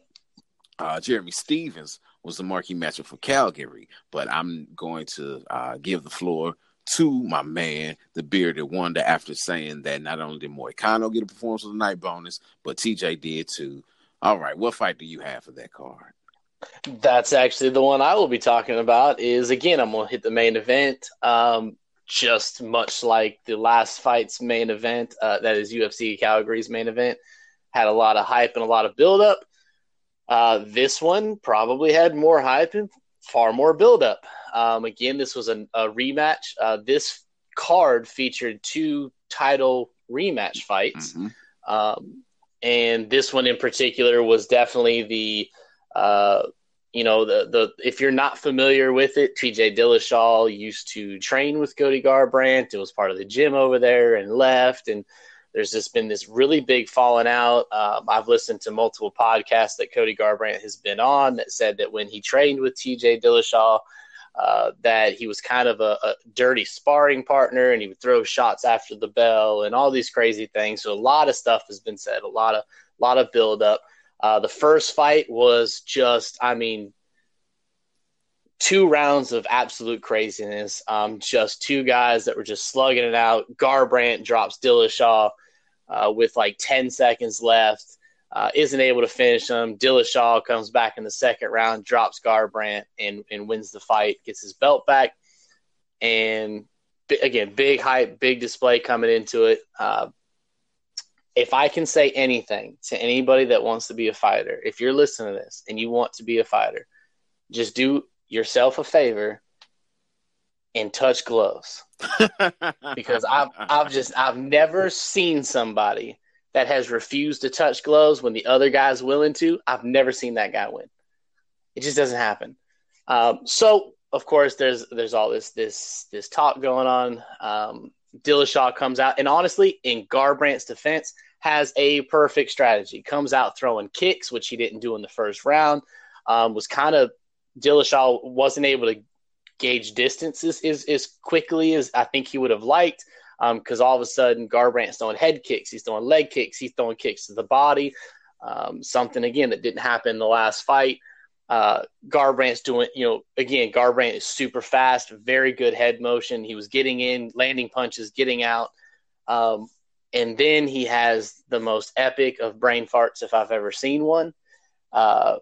Jeremy Stephens was the marquee matchup for Calgary. But I'm going to give the floor to my man, the bearded wonder, after saying that not only did Moicano get a performance of the night bonus, but TJ did too. All right, what fight do you have for that card? That's actually the one I will be talking about. Is again, I'm going to hit the main event. Just much like the last fight's main event, that is UFC Calgary's main event, had a lot of hype and a lot of buildup. This one probably had more hype and far more buildup. Again, this was a rematch. This card featured 2 title rematch fights. Mm-hmm. And this one in particular was definitely the if you're not familiar with it, TJ Dillashaw used to train with Cody Garbrandt. It was part of the gym over there and left. And there's just been this really big falling out. I've listened to multiple podcasts that Cody Garbrandt has been on that said that when he trained with TJ Dillashaw, that he was kind of a dirty sparring partner, and he would throw shots after the bell and all these crazy things. So a lot of stuff has been said, a lot of buildup. The first fight was just, 2 rounds of absolute craziness. Just 2 guys that were just slugging it out. Garbrandt drops Dillashaw with like 10 seconds left. Isn't able to finish him. Dillashaw comes back in the second round, drops Garbrandt, and wins the fight, gets his belt back. And, again, big hype, big display coming into it. If I can say anything to anybody that wants to be a fighter, if you're listening to this and you want to be a fighter, just do yourself a favor and touch gloves. Because I've never seen somebody that has refused to touch gloves when the other guy's willing to. I've never seen that guy win. It just doesn't happen. So of course there's all this talk going on. Dillashaw comes out, and honestly, in Garbrandt's defense, has a perfect strategy. Comes out throwing kicks, which he didn't do in the first round. Was kind of Dillashaw wasn't able to gauge distances as quickly as I think he would have liked, because all of a sudden Garbrandt's throwing head kicks, he's throwing leg kicks, he's throwing kicks to the body. Something again that didn't happen in the last fight. Garbrandt's doing, Garbrandt is super fast, very good head motion. He was getting in, landing punches, getting out. And then he has the most epic of brain farts if I've ever seen one. TJ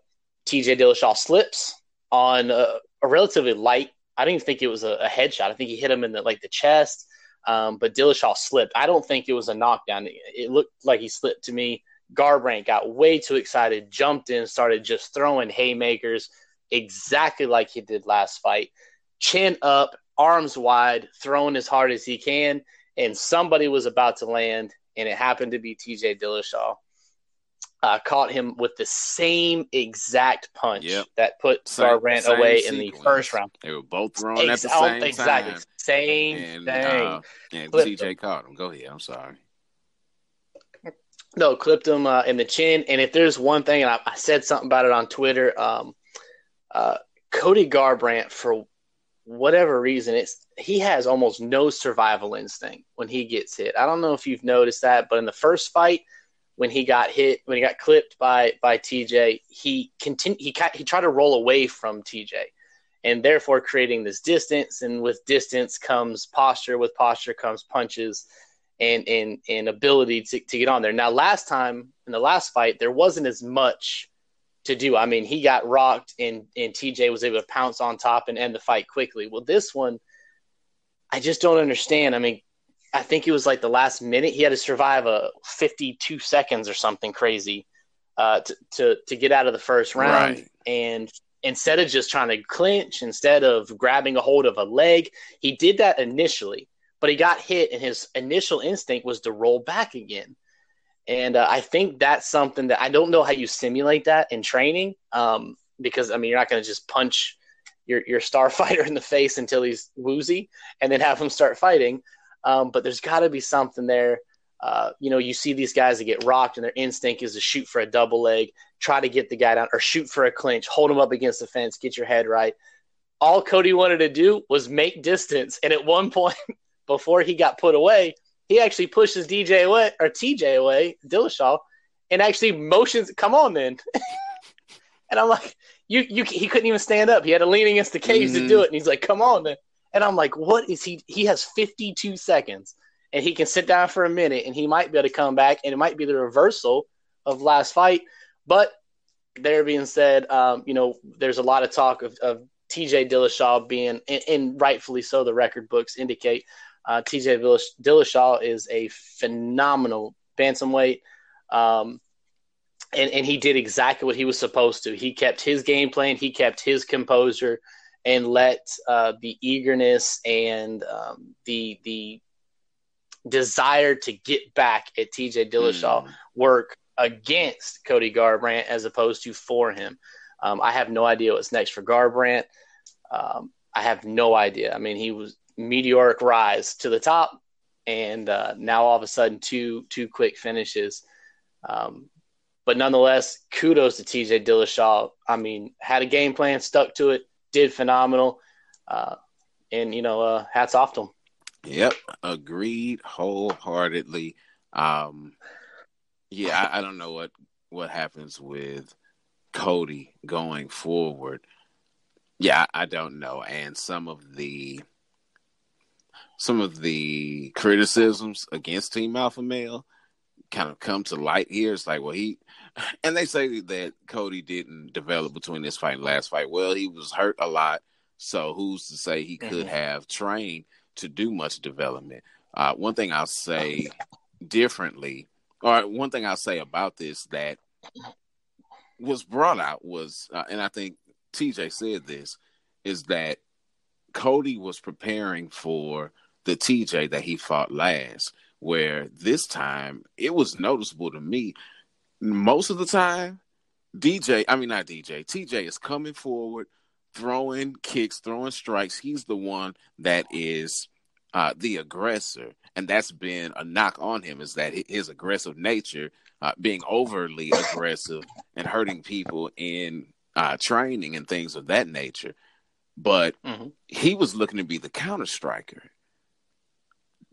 Dillashaw slips on a relatively light, I didn't even think it was a headshot. I think he hit him in the chest, but Dillashaw slipped. I don't think it was a knockdown. It looked like he slipped to me. Garbrandt got way too excited, jumped in, started just throwing haymakers exactly like he did last fight. Chin up, arms wide, throwing as hard as he can, and somebody was about to land, and it happened to be TJ Dillashaw. Caught him with the same exact punch that put Garbrandt away sequence. In the first round. They were both thrown at the same time. Exactly, same thing. And TJ caught him. Go ahead, I'm sorry. No, clipped him in the chin. And if there's one thing, and I said something about it on Twitter, Cody Garbrandt, for whatever reason, he has almost no survival instinct when he gets hit. I don't know if you've noticed that, but in the first fight, when he got hit, when he got clipped by TJ, he tried to roll away from TJ, and therefore creating this distance. And with distance comes posture. With posture comes punches. And ability to get on there. Now, last time, in the last fight, there wasn't as much to do. I mean, he got rocked, and TJ was able to pounce on top and end the fight quickly. Well, this one, I just don't understand. I mean, I think it was the last minute. He had to survive 52 seconds or something crazy to get out of the first round. Right. And instead of just trying to clinch, instead of grabbing a hold of a leg, he did that initially. But he got hit, and his initial instinct was to roll back again. And I think that's something that I don't know how you simulate that in training, because, I mean, you're not going to just punch your star fighter in the face until he's woozy and then have him start fighting. But there's got to be something there. You see these guys that get rocked, and their instinct is to shoot for a double leg, try to get the guy down, or shoot for a clinch, hold him up against the fence, get your head right. All Cody wanted to do was make distance, and at one point – before he got put away, he actually pushes DJ away or TJ away, Dillashaw, and actually motions, "Come on, then." And I'm like, he couldn't even stand up. He had to lean against the cage to do it, and he's like, "Come on, then." And I'm like, what is he? He has 52 seconds, and he can sit down for a minute, and he might be able to come back, and it might be the reversal of last fight. But there being said, there's a lot of talk of TJ Dillashaw being, and rightfully so, the record books indicate. TJ Dillashaw is a phenomenal bantamweight, and he did exactly what he was supposed to. He kept his game plan, he kept his composure, and let the eagerness and the desire to get back at TJ Dillashaw work against Cody Garbrandt as opposed to for him. I have no idea what's next for Garbrandt. I have no idea. I mean, he was meteoric rise to the top, and now all of a sudden two quick finishes. But nonetheless, kudos to TJ Dillashaw. I mean, had a game plan, stuck to it, did phenomenal, and hats off to him. Yep, agreed wholeheartedly. I don't know what happens with Cody going forward. I don't know. And some of the criticisms against Team Alpha Male kind of come to light here. It's like, well, they say that Cody didn't develop between this fight and last fight. Well, he was hurt a lot, so who's to say he could have trained to do much development? One thing I'll say about this that was brought out was, and I think TJ said this, is that Cody was preparing for the TJ that he fought last, where this time it was noticeable to me. Most of the time, TJ is coming forward, throwing kicks, throwing strikes. He's the one that is the aggressor, and that's been a knock on him, is that his aggressive nature, being overly aggressive and hurting people in training and things of that nature. But he was looking to be the counter striker.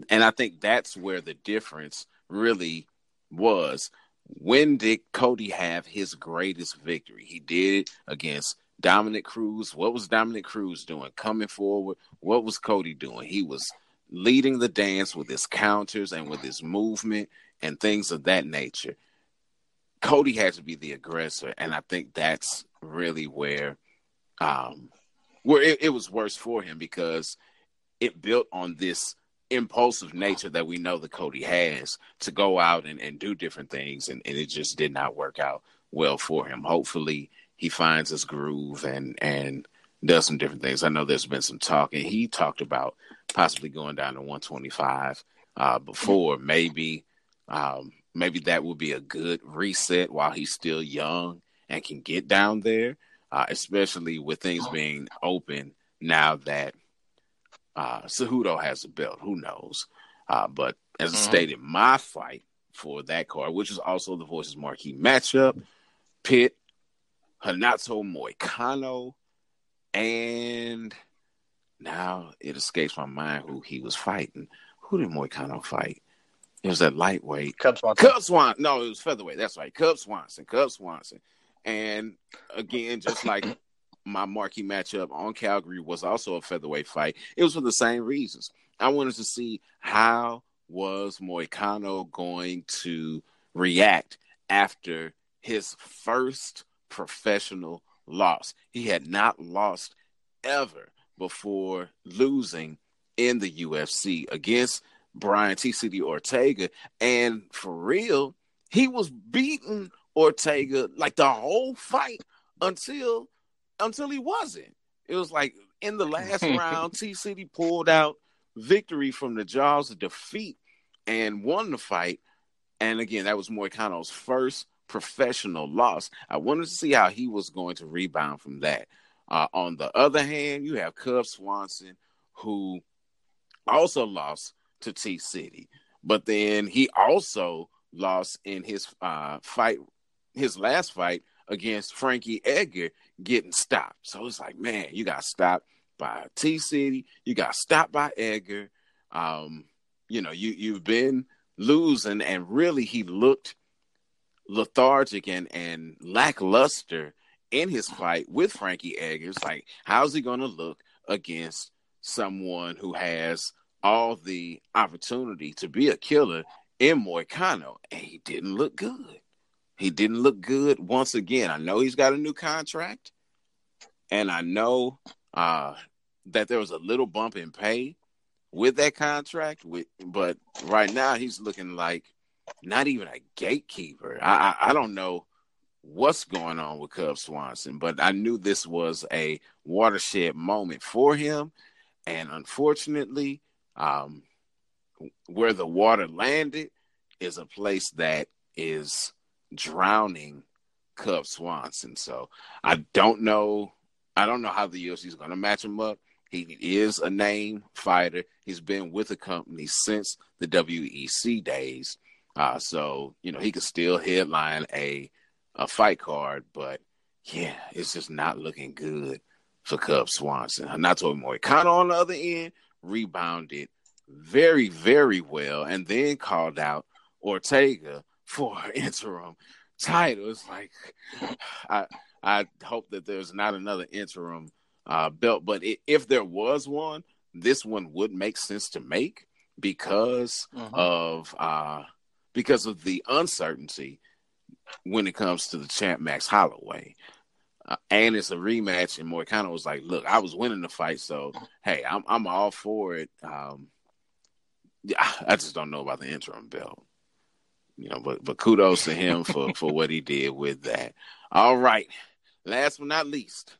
And I think that's where the difference really was. When did Cody have his greatest victory? He did it against Dominick Cruz. What was Dominick Cruz doing? Coming forward. What was Cody doing? He was leading the dance with his counters and with his movement and things of that nature. Cody had to be the aggressor, and I think that's really where it was worse for him, because it built on this impulsive nature that we know that Cody has to go out and do different things, and it just did not work out well for him. Hopefully he finds his groove and does some different things. I know there's been some talk, and he talked about possibly going down to 125 before. Maybe that would be a good reset while he's still young and can get down there, especially with things being open now that Cejudo has a belt. Who knows? But as I stated, my fight for that card, which is also the Voices Marquee matchup, Pitt, Renato Moicano, and now it escapes my mind who he was fighting. Who did Moicano fight? It was that lightweight. Cub Swanson. No, it was featherweight. That's right. Cub Swanson. And again, just like my marquee matchup on Calgary was also a featherweight fight, it was for the same reasons. I wanted to see how was Moicano going to react after his first professional loss. He had not lost ever before losing in the UFC against Brian TCD Ortega, and for real, he was beating Ortega like the whole fight until he wasn't. It was like in the last round, TCD pulled out victory from the jaws of defeat and won the fight. And again, that was Moicano's first professional loss. I wanted to see how he was going to rebound from that. On the other hand, you have Cub Swanson, who also lost to T-City, but then he also lost in his last fight against Frankie Edgar, getting stopped. So it's like, man, you got stopped by T-City, you got stopped by Edgar. You've been losing, and really he looked lethargic and lackluster in his fight with Frankie Edgar. It's like, how's he going to look against someone who has all the opportunity to be a killer in Moicano? And he didn't look good. He didn't look good once again. I know he's got a new contract, and I know that there was a little bump in pay with that contract, but right now he's looking like not even a gatekeeper. I don't know what's going on with Cub Swanson, but I knew this was a watershed moment for him, and unfortunately, where the water landed is a place that is drowning Cub Swanson. So I don't know how the UFC is going to match him up. He is a name fighter. He's been with the company since the WEC days. So he could still headline a fight card, but yeah, it's just not looking good for Cub Swanson. Renato Moicano on the other end rebounded very, very well, and then called out Ortega for interim title. It's like, I hope that there's not another interim belt, but if there was one, this one would make sense to make because of the uncertainty when it comes to the champ Max Holloway. And it's a rematch, and Moicano was like, look, I was winning the fight, so hey, I'm all for it. I just don't know about the interim belt. But kudos to him for what he did with that. All right. Last but not least,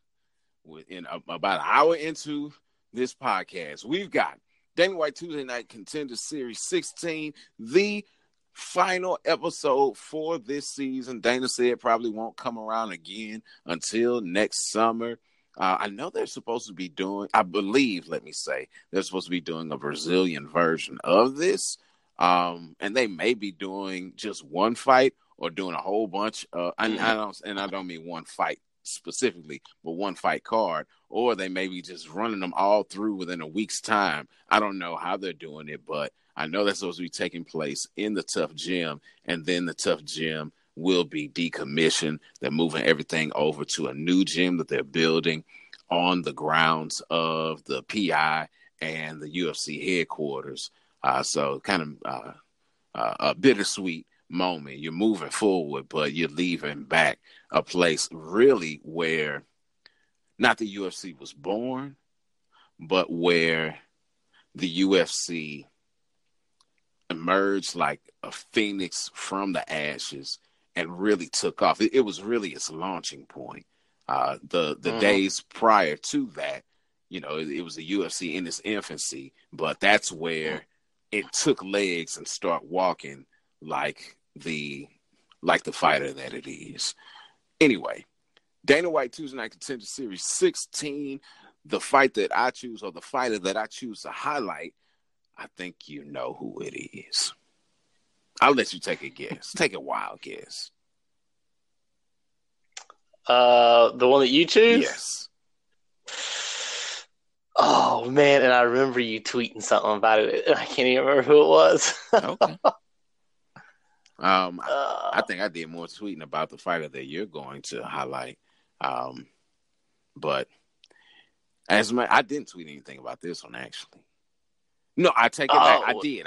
within about an hour into this podcast, we've got Dana White Tuesday Night Contender Series 16, the final episode for this season. Dana said probably won't come around again until next summer. I know they're supposed to be doing, I believe, let me say, they're supposed to be doing a Brazilian version of this. And they may be doing just one fight or doing a whole bunch. I don't mean one fight specifically, but one fight card, or they may be just running them all through within a week's time. I don't know how they're doing it, but I know that's supposed to be taking place in the Tough Gym, and then the Tough Gym will be decommissioned. They're moving everything over to a new gym that they're building on the grounds of the PI and the UFC headquarters. So kind of a bittersweet moment. You're moving forward, but you're leaving back a place really where not the UFC was born, but where the UFC emerged like a phoenix from the ashes and really took off. It was really its launching point. The days prior to that, you know, it was the UFC in its infancy, but that's where it took legs and start walking like the fighter that it is. Anyway, Dana White Tuesday Night Contender Series 16, the fight that I choose, or the fighter that I choose to highlight. I think you know who it is. I'll let you take a guess. Take a wild guess. The one that you choose? Yes. Oh, man, and I remember you tweeting something about it. I can't even remember who it was. Okay. I think I did more tweeting about the fighter that you're going to highlight. But I didn't tweet anything about this one, actually. No, I take it back. I did.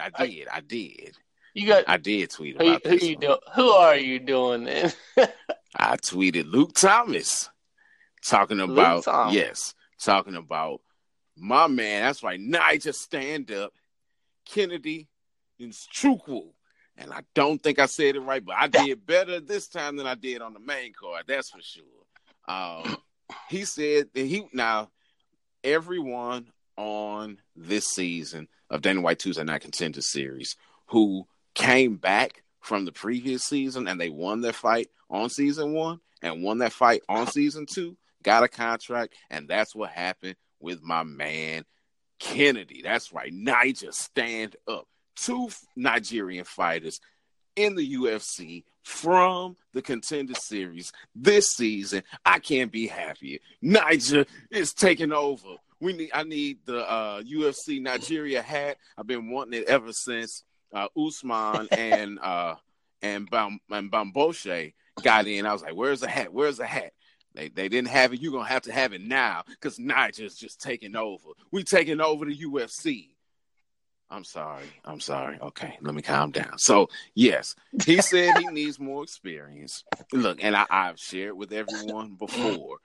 I did tweet about this. Who are you doing then? I tweeted Luke Thomas talking about my man. That's right, Nigel Stand Up Kennedy and Chukwu. And I don't think I said it right, but I did better this time than I did on the main card. That's for sure. He said that everyone on this season of Dana White Tuesday Night Contender Series who came back from the previous season and they won their fight on season one and won that fight on season two, got a contract, and that's what happened with my man Kennedy. That's right, Nigel Stand Up. Two Nigerian fighters in the UFC from the Contender Series this season. I can't be happier. Nigel is taking over. I need the UFC Nigeria hat. I've been wanting it ever since Usman and Bamboshe got in. I was like, "Where's the hat? Where's the hat?" They didn't have it. You're gonna have to have it now because Nigel's just taking over. We taking over the UFC. I'm sorry. Okay, let me calm down. So, yes, he said he needs more experience. Look, and I've shared with everyone before.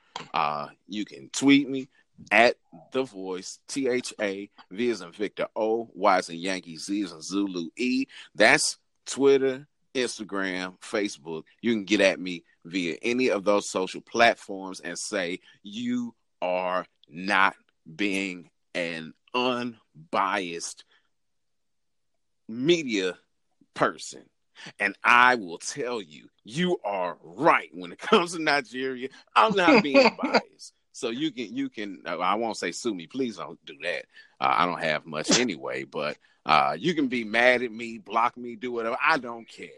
You can tweet me at The Voice, THA, V as in Victor O, Y as in Yankee, Z as in Zulu E. That's Twitter, Instagram, Facebook. You can get at me via any of those social platforms and say you are not being an unbiased media person, and I will tell you, you are right when it comes to Nigeria. I'm not being biased, so you can. I won't say sue me, please don't do that. I don't have much anyway, but you can be mad at me, block me, do whatever. I don't care.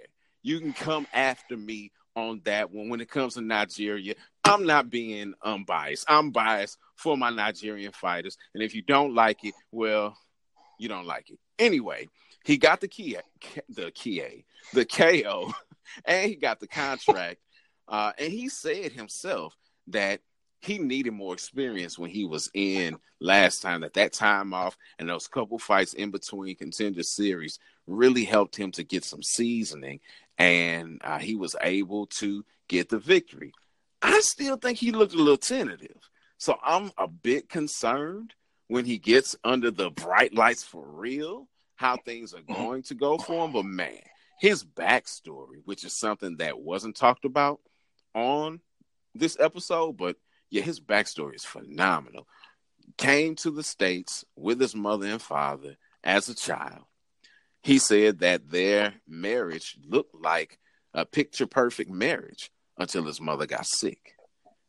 You can come after me on that one. When it comes to Nigeria, I'm not being unbiased. I'm biased for my Nigerian fighters, and if you don't like it, well, you don't like it anyway. He got the KO, and he got the contract. And he said himself that he needed more experience when he was in last time, that time off and those couple fights in between Contender Series really helped him to get some seasoning, and he was able to get the victory. I still think he looked a little tentative, so I'm a bit concerned when he gets under the bright lights for real, how things are going to go for him. But man, his backstory, which is something that wasn't talked about on this episode, but yeah, his backstory is phenomenal. Came to the States with his mother and father as a child. He said that their marriage looked like a picture perfect marriage until his mother got sick.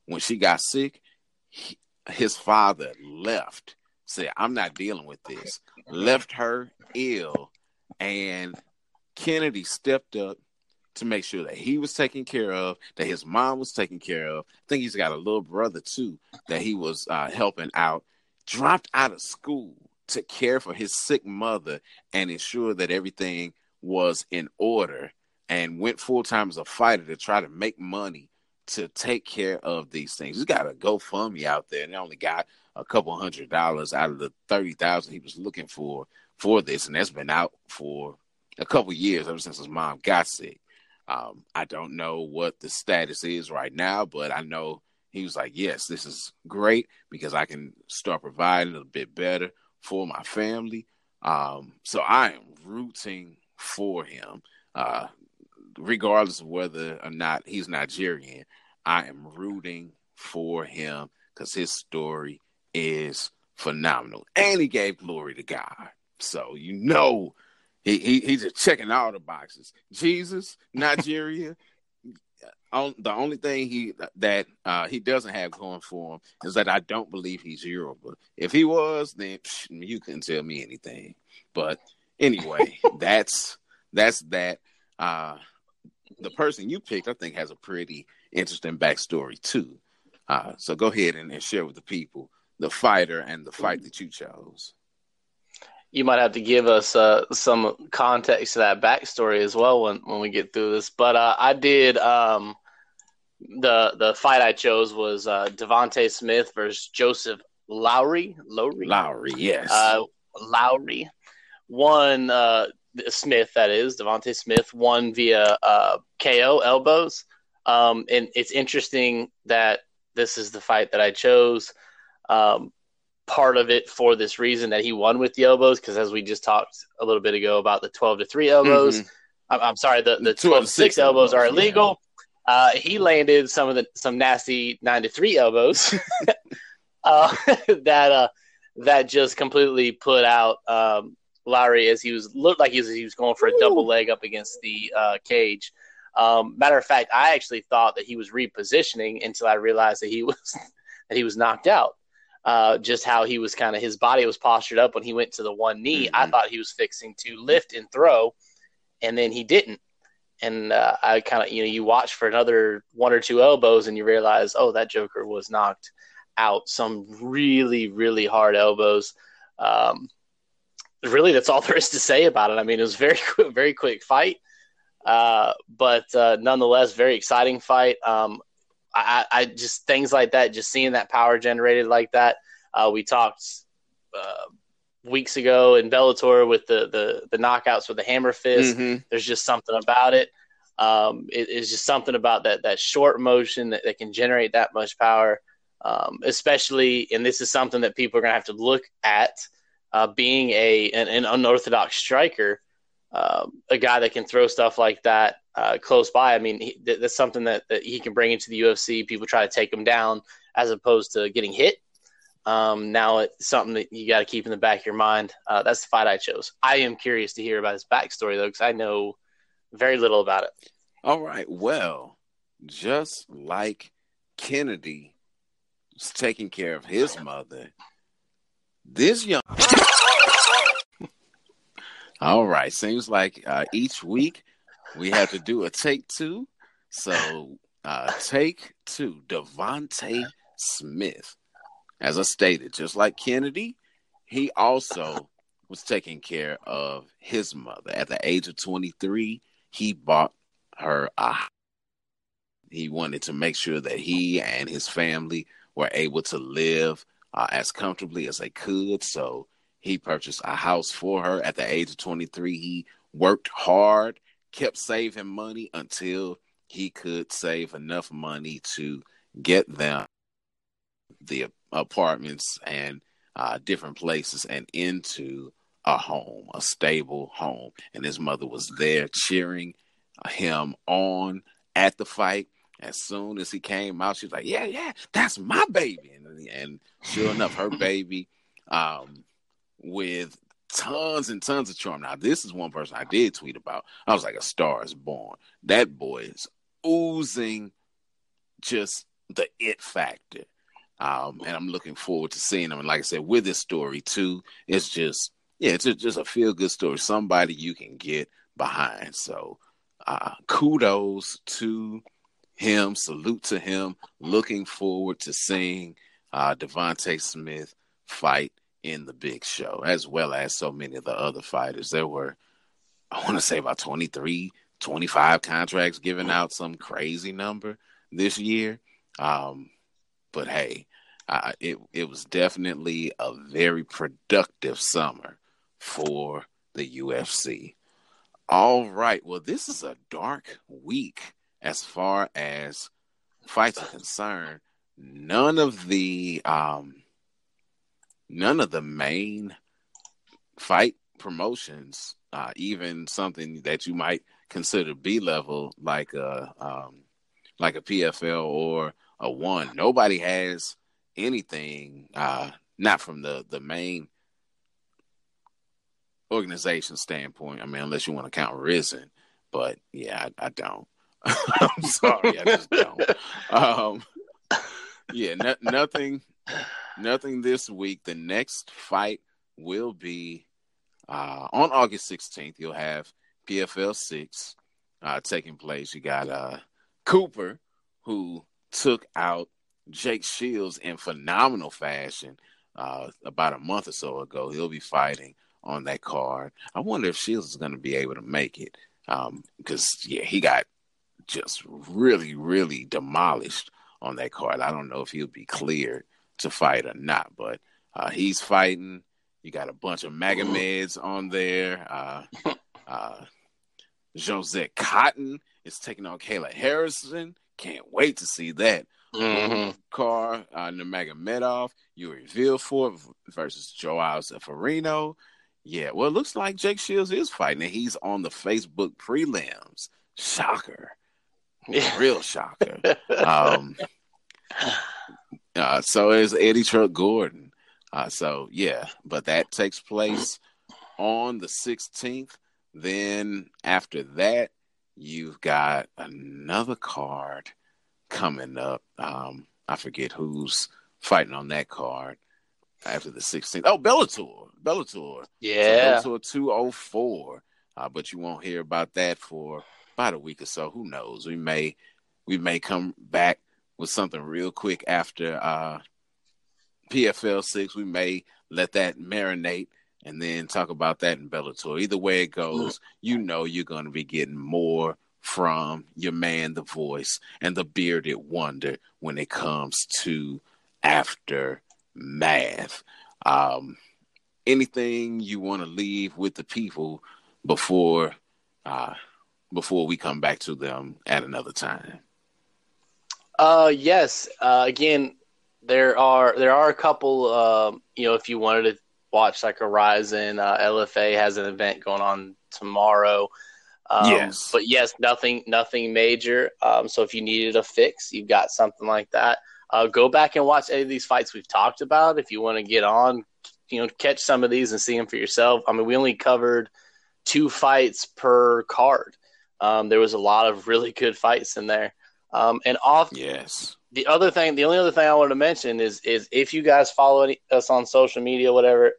When she got sick, his father left, said, I'm not dealing with this, left her ill, and Kennedy stepped up to make sure that he was taken care of, that his mom was taken care of. I think he's got a little brother, too, that he was helping out. Dropped out of school to care for his sick mother and ensure that everything was in order, and went full-time as a fighter to try to make money to take care of these things. He's got a GoFundMe out there, and they only got a couple $100 out of the $30,000 he was looking for this, and that's been out for a couple years ever since his mom got sick. I don't know what the status is right now, but I know he was like, yes, this is great because I can start providing a bit better for my family. So I am rooting for him. Regardless of whether or not he's Nigerian, I am rooting for him because his story is phenomenal. And he gave glory to God. So, you know, he's just checking all the boxes. Jesus, Nigeria. The only thing he doesn't have going for him is that I don't believe he's Yoruba. If he was, then you couldn't tell me anything. But anyway, that's that. The person you picked, I think, has a pretty interesting backstory too. So go ahead and share with the people the fighter and the fight that you chose. You might have to give us some context to that backstory as well when we get through this. But I did the fight I chose was Devonte Smith versus Joseph Lowry. Lowry, yes. Lowry won. Smith, that is Devonte Smith, won via KO elbows. And it's interesting that this is the fight that I chose. Part of it for this reason that he won with the elbows, because as we just talked a little bit ago about the 12-3 elbows, mm-hmm. I'm sorry, the 12-6 elbows are illegal. Yeah. He landed some nasty 9-3 elbows that just completely put out Lowry as he looked like he was going for a double leg up against the cage. Matter of fact, I actually thought that he was repositioning until I realized that he was knocked out. Just how he was kind of – his body was postured up when he went to the one knee. Mm-hmm. I thought he was fixing to lift and throw, and then he didn't. And I kind of – you watch for another one or two elbows, and you realize, oh, that joker was knocked out. Some really, really hard elbows. Really, that's all there is to say about it. I mean, it was a very quick fight, but nonetheless, very exciting fight. I just things like that, just seeing that power generated like that. We talked weeks ago in Bellator with the knockouts with the hammer fist. Mm-hmm. There's just something about it. It's just something about that short motion that can generate that much power, especially. And this is something that people are going to have to look at, being an unorthodox striker, a guy that can throw stuff like that. Close by. I mean, that's something that he can bring into the UFC. People try to take him down as opposed to getting hit. Now it's something that you got to keep in the back of your mind. That's the fight I chose. I am curious to hear about his backstory, though, because I know very little about it. All right. Well, just like Kennedy was taking care of his mother, this young... All right. Seems like each week we have to do a take two. So take two, Devonte Smith. As I stated, just like Kennedy, he also was taking care of his mother. At the age of 23, he bought her a house. He wanted to make sure that he and his family were able to live as comfortably as they could. So he purchased a house for her. At the age of 23, he worked hard, kept saving money until he could save enough money to get them the apartments and different places and into a home, a stable home. And his mother was there cheering him on at the fight. As soon as he came out, she was like, yeah, that's my baby. And sure enough, her baby with tons and tons of charm. Now, this is one person I did tweet about. I was like, a star is born. That boy is oozing just the it factor. And I'm looking forward to seeing him. And like I said, with this story too, it's just, yeah, it's just a feel-good story. Somebody you can get behind. So kudos to him. Salute to him. Looking forward to seeing Devonte Smith fight in the big show, as well as so many of the other fighters. There were, I want to say, about 23, 25 contracts giving out, some crazy number this year. But hey, it was definitely a very productive summer for the UFC. All right. Well, this is a dark week as far as fights are concerned. None of the main fight promotions, even something that you might consider B level, like a PFL or a one, nobody has anything, not from the main organization standpoint. I mean, unless you want to count Rizin, but yeah, I don't. I'm sorry, I just don't. Nothing this week. The next fight will be on August 16th. You'll have PFL 6 taking place. You got Cooper, who took out Jake Shields in phenomenal fashion about a month or so ago. He'll be fighting on that card. I wonder if Shields is going to be able to make it because, yeah, he got just really, really demolished on that card. I don't know if he'll be cleared to fight or not, but he's fighting. You got a bunch of Magomeds on there. Jose Cotton is taking on Kayla Harrison. Can't wait to see that. Car Nurmagomedov, Yuri Villafaur versus Joao Zeferino. Yeah, well, it looks like Jake Shields is fighting, and he's on the Facebook prelims. Shocker. Yeah. Real shocker. So is Eddie Truck Gordon. So, yeah, but that takes place on the 16th. Then after that, you've got another card coming up. I forget who's fighting on that card after the 16th. Oh, Bellator. Yeah. So Bellator 204. But you won't hear about that for about a week or so. Who knows? We may come back with something real quick after PFL 6. We may let that marinate and then talk about that in Bellator. Either way it goes, you know you're going to be getting more from your man, the voice, and the bearded wonder when it comes to Aftermath. Anything you want to leave with the people before we come back to them at another time? Yes. Again, there are a couple, if you wanted to watch like Horizon, LFA has an event going on tomorrow. Yes. But yes, nothing major. So if you needed a fix, you've got something like that. Go back and watch any of these fights we've talked about. If you want to get on, catch some of these and see them for yourself. I mean, we only covered 2 fights per card. There was a lot of really good fights in there. And off. Yes. The only other thing I wanted to mention is if you guys follow us on social media, whatever,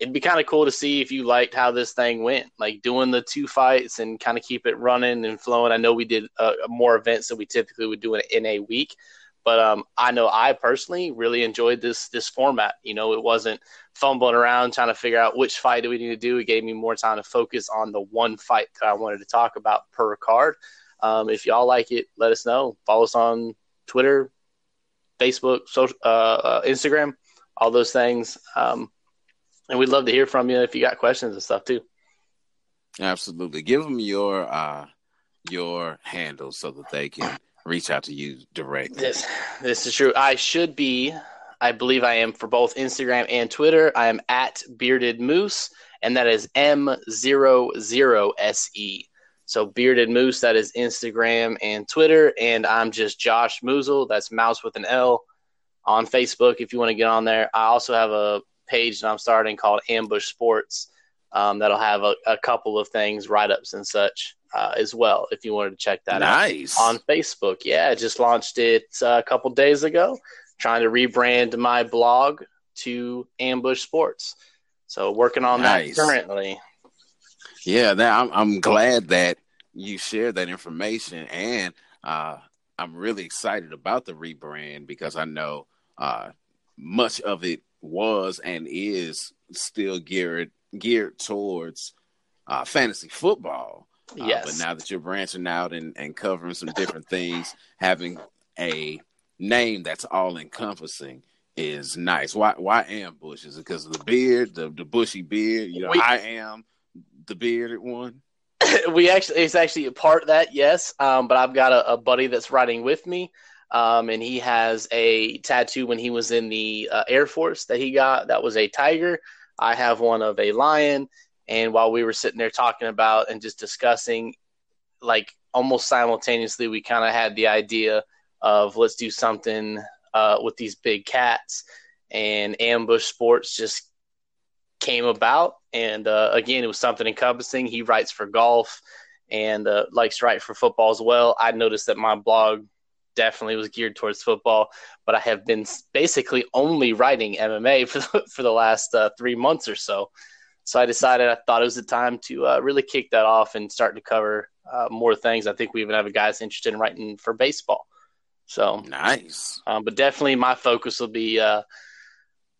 it'd be kind of cool to see if you liked how this thing went, like doing the 2 fights and kind of keep it running and flowing. I know we did more events than we typically would do in a week, but I know I personally really enjoyed this format. It wasn't fumbling around trying to figure out which fight do we need to do. It gave me more time to focus on the one fight that I wanted to talk about per card. If y'all like it, let us know. Follow us on Twitter, Facebook, social, Instagram, all those things. And we'd love to hear from you if you got questions and stuff too. Absolutely. Give them your handle so that they can reach out to you directly. This is true. I believe I am for both Instagram and Twitter. I am at Bearded Moose, and that is M00SE. So Bearded Moose, that is Instagram and Twitter. And I'm just Josh Moosel. That's Mouse with an L on Facebook if you want to get on there. I also have a page that I'm starting called Ambush Sports that'll have a couple of things, write-ups and such as well if you wanted to check that out. Nice. On Facebook. Yeah, I just launched it a couple days ago. trying to rebrand my blog to Ambush Sports. So working on that currently. Yeah, I'm glad that you shared that information, and I'm really excited about the rebrand because I know much of it was and is still geared towards fantasy football. Yes. But now that you're branching out and covering some different things, having a name that's all-encompassing is nice. Why Ambush? Is it because of the beard, the bushy beard? You know, I am the bearded one. It's actually a part of that, yes. But I've got a buddy that's riding with me, and he has a tattoo when he was in the Air Force that he got. That was a tiger. I have one of a lion. And while we were sitting there talking about and just discussing, like almost simultaneously, we kind of had the idea of let's do something with these big cats, and Ambush Sports just came about. And again, it was something encompassing. He writes for golf and likes to write for football as well. I noticed that my blog definitely was geared towards football, but I have been basically only writing MMA for the last 3 months or so. So I thought it was the time to really kick that off and start to cover more things. I think we even have a guy that's interested in writing for baseball. So nice. But definitely my focus will be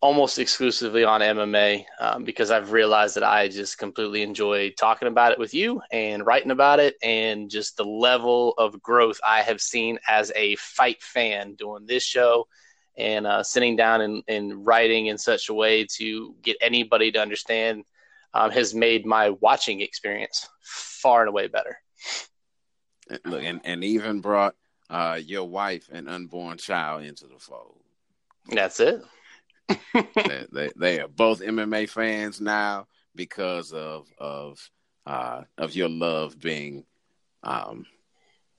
almost exclusively on MMA because I've realized that I just completely enjoy talking about it with you and writing about it, and just the level of growth I have seen as a fight fan doing this show and sitting down and writing in such a way to get anybody to understand has made my watching experience far and away better. Look, and even brought your wife and unborn child into the fold. That's it. they are both MMA fans now because of your love being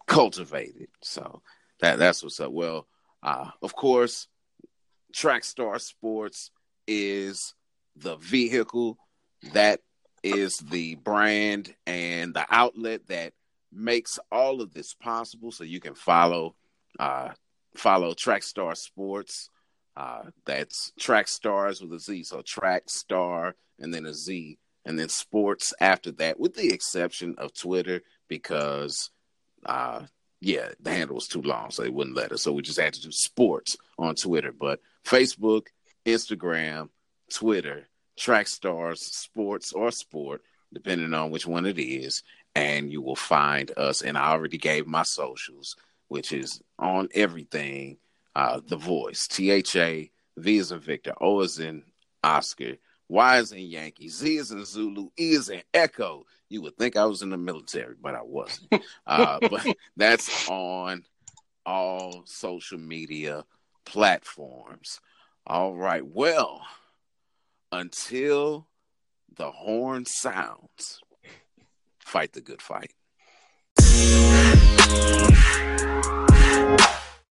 cultivated. So that's what's up. Well, of course, Trackstar Sports is the vehicle. That is the brand and the outlet that makes all of this possible. So you can follow Trackstar Sports. That's Trackstars with a Z. So Trackstar and then a Z and then sports after that, with the exception of Twitter, because the handle was too long, so they wouldn't let us. So we just had to do sports on Twitter. But Facebook, Instagram, Twitter, Trackstars Sports or Sport, depending on which one it is, and you will find us. And I already gave my socials, which is on everything. The Voice, THA, V is in Victor, O is in Oscar, Y is in Yankee, Z is in Zulu, E is in Echo. You would think I was in the military, but I wasn't. But that's on all social media platforms. All right. Well, until the horn sounds, fight the good fight.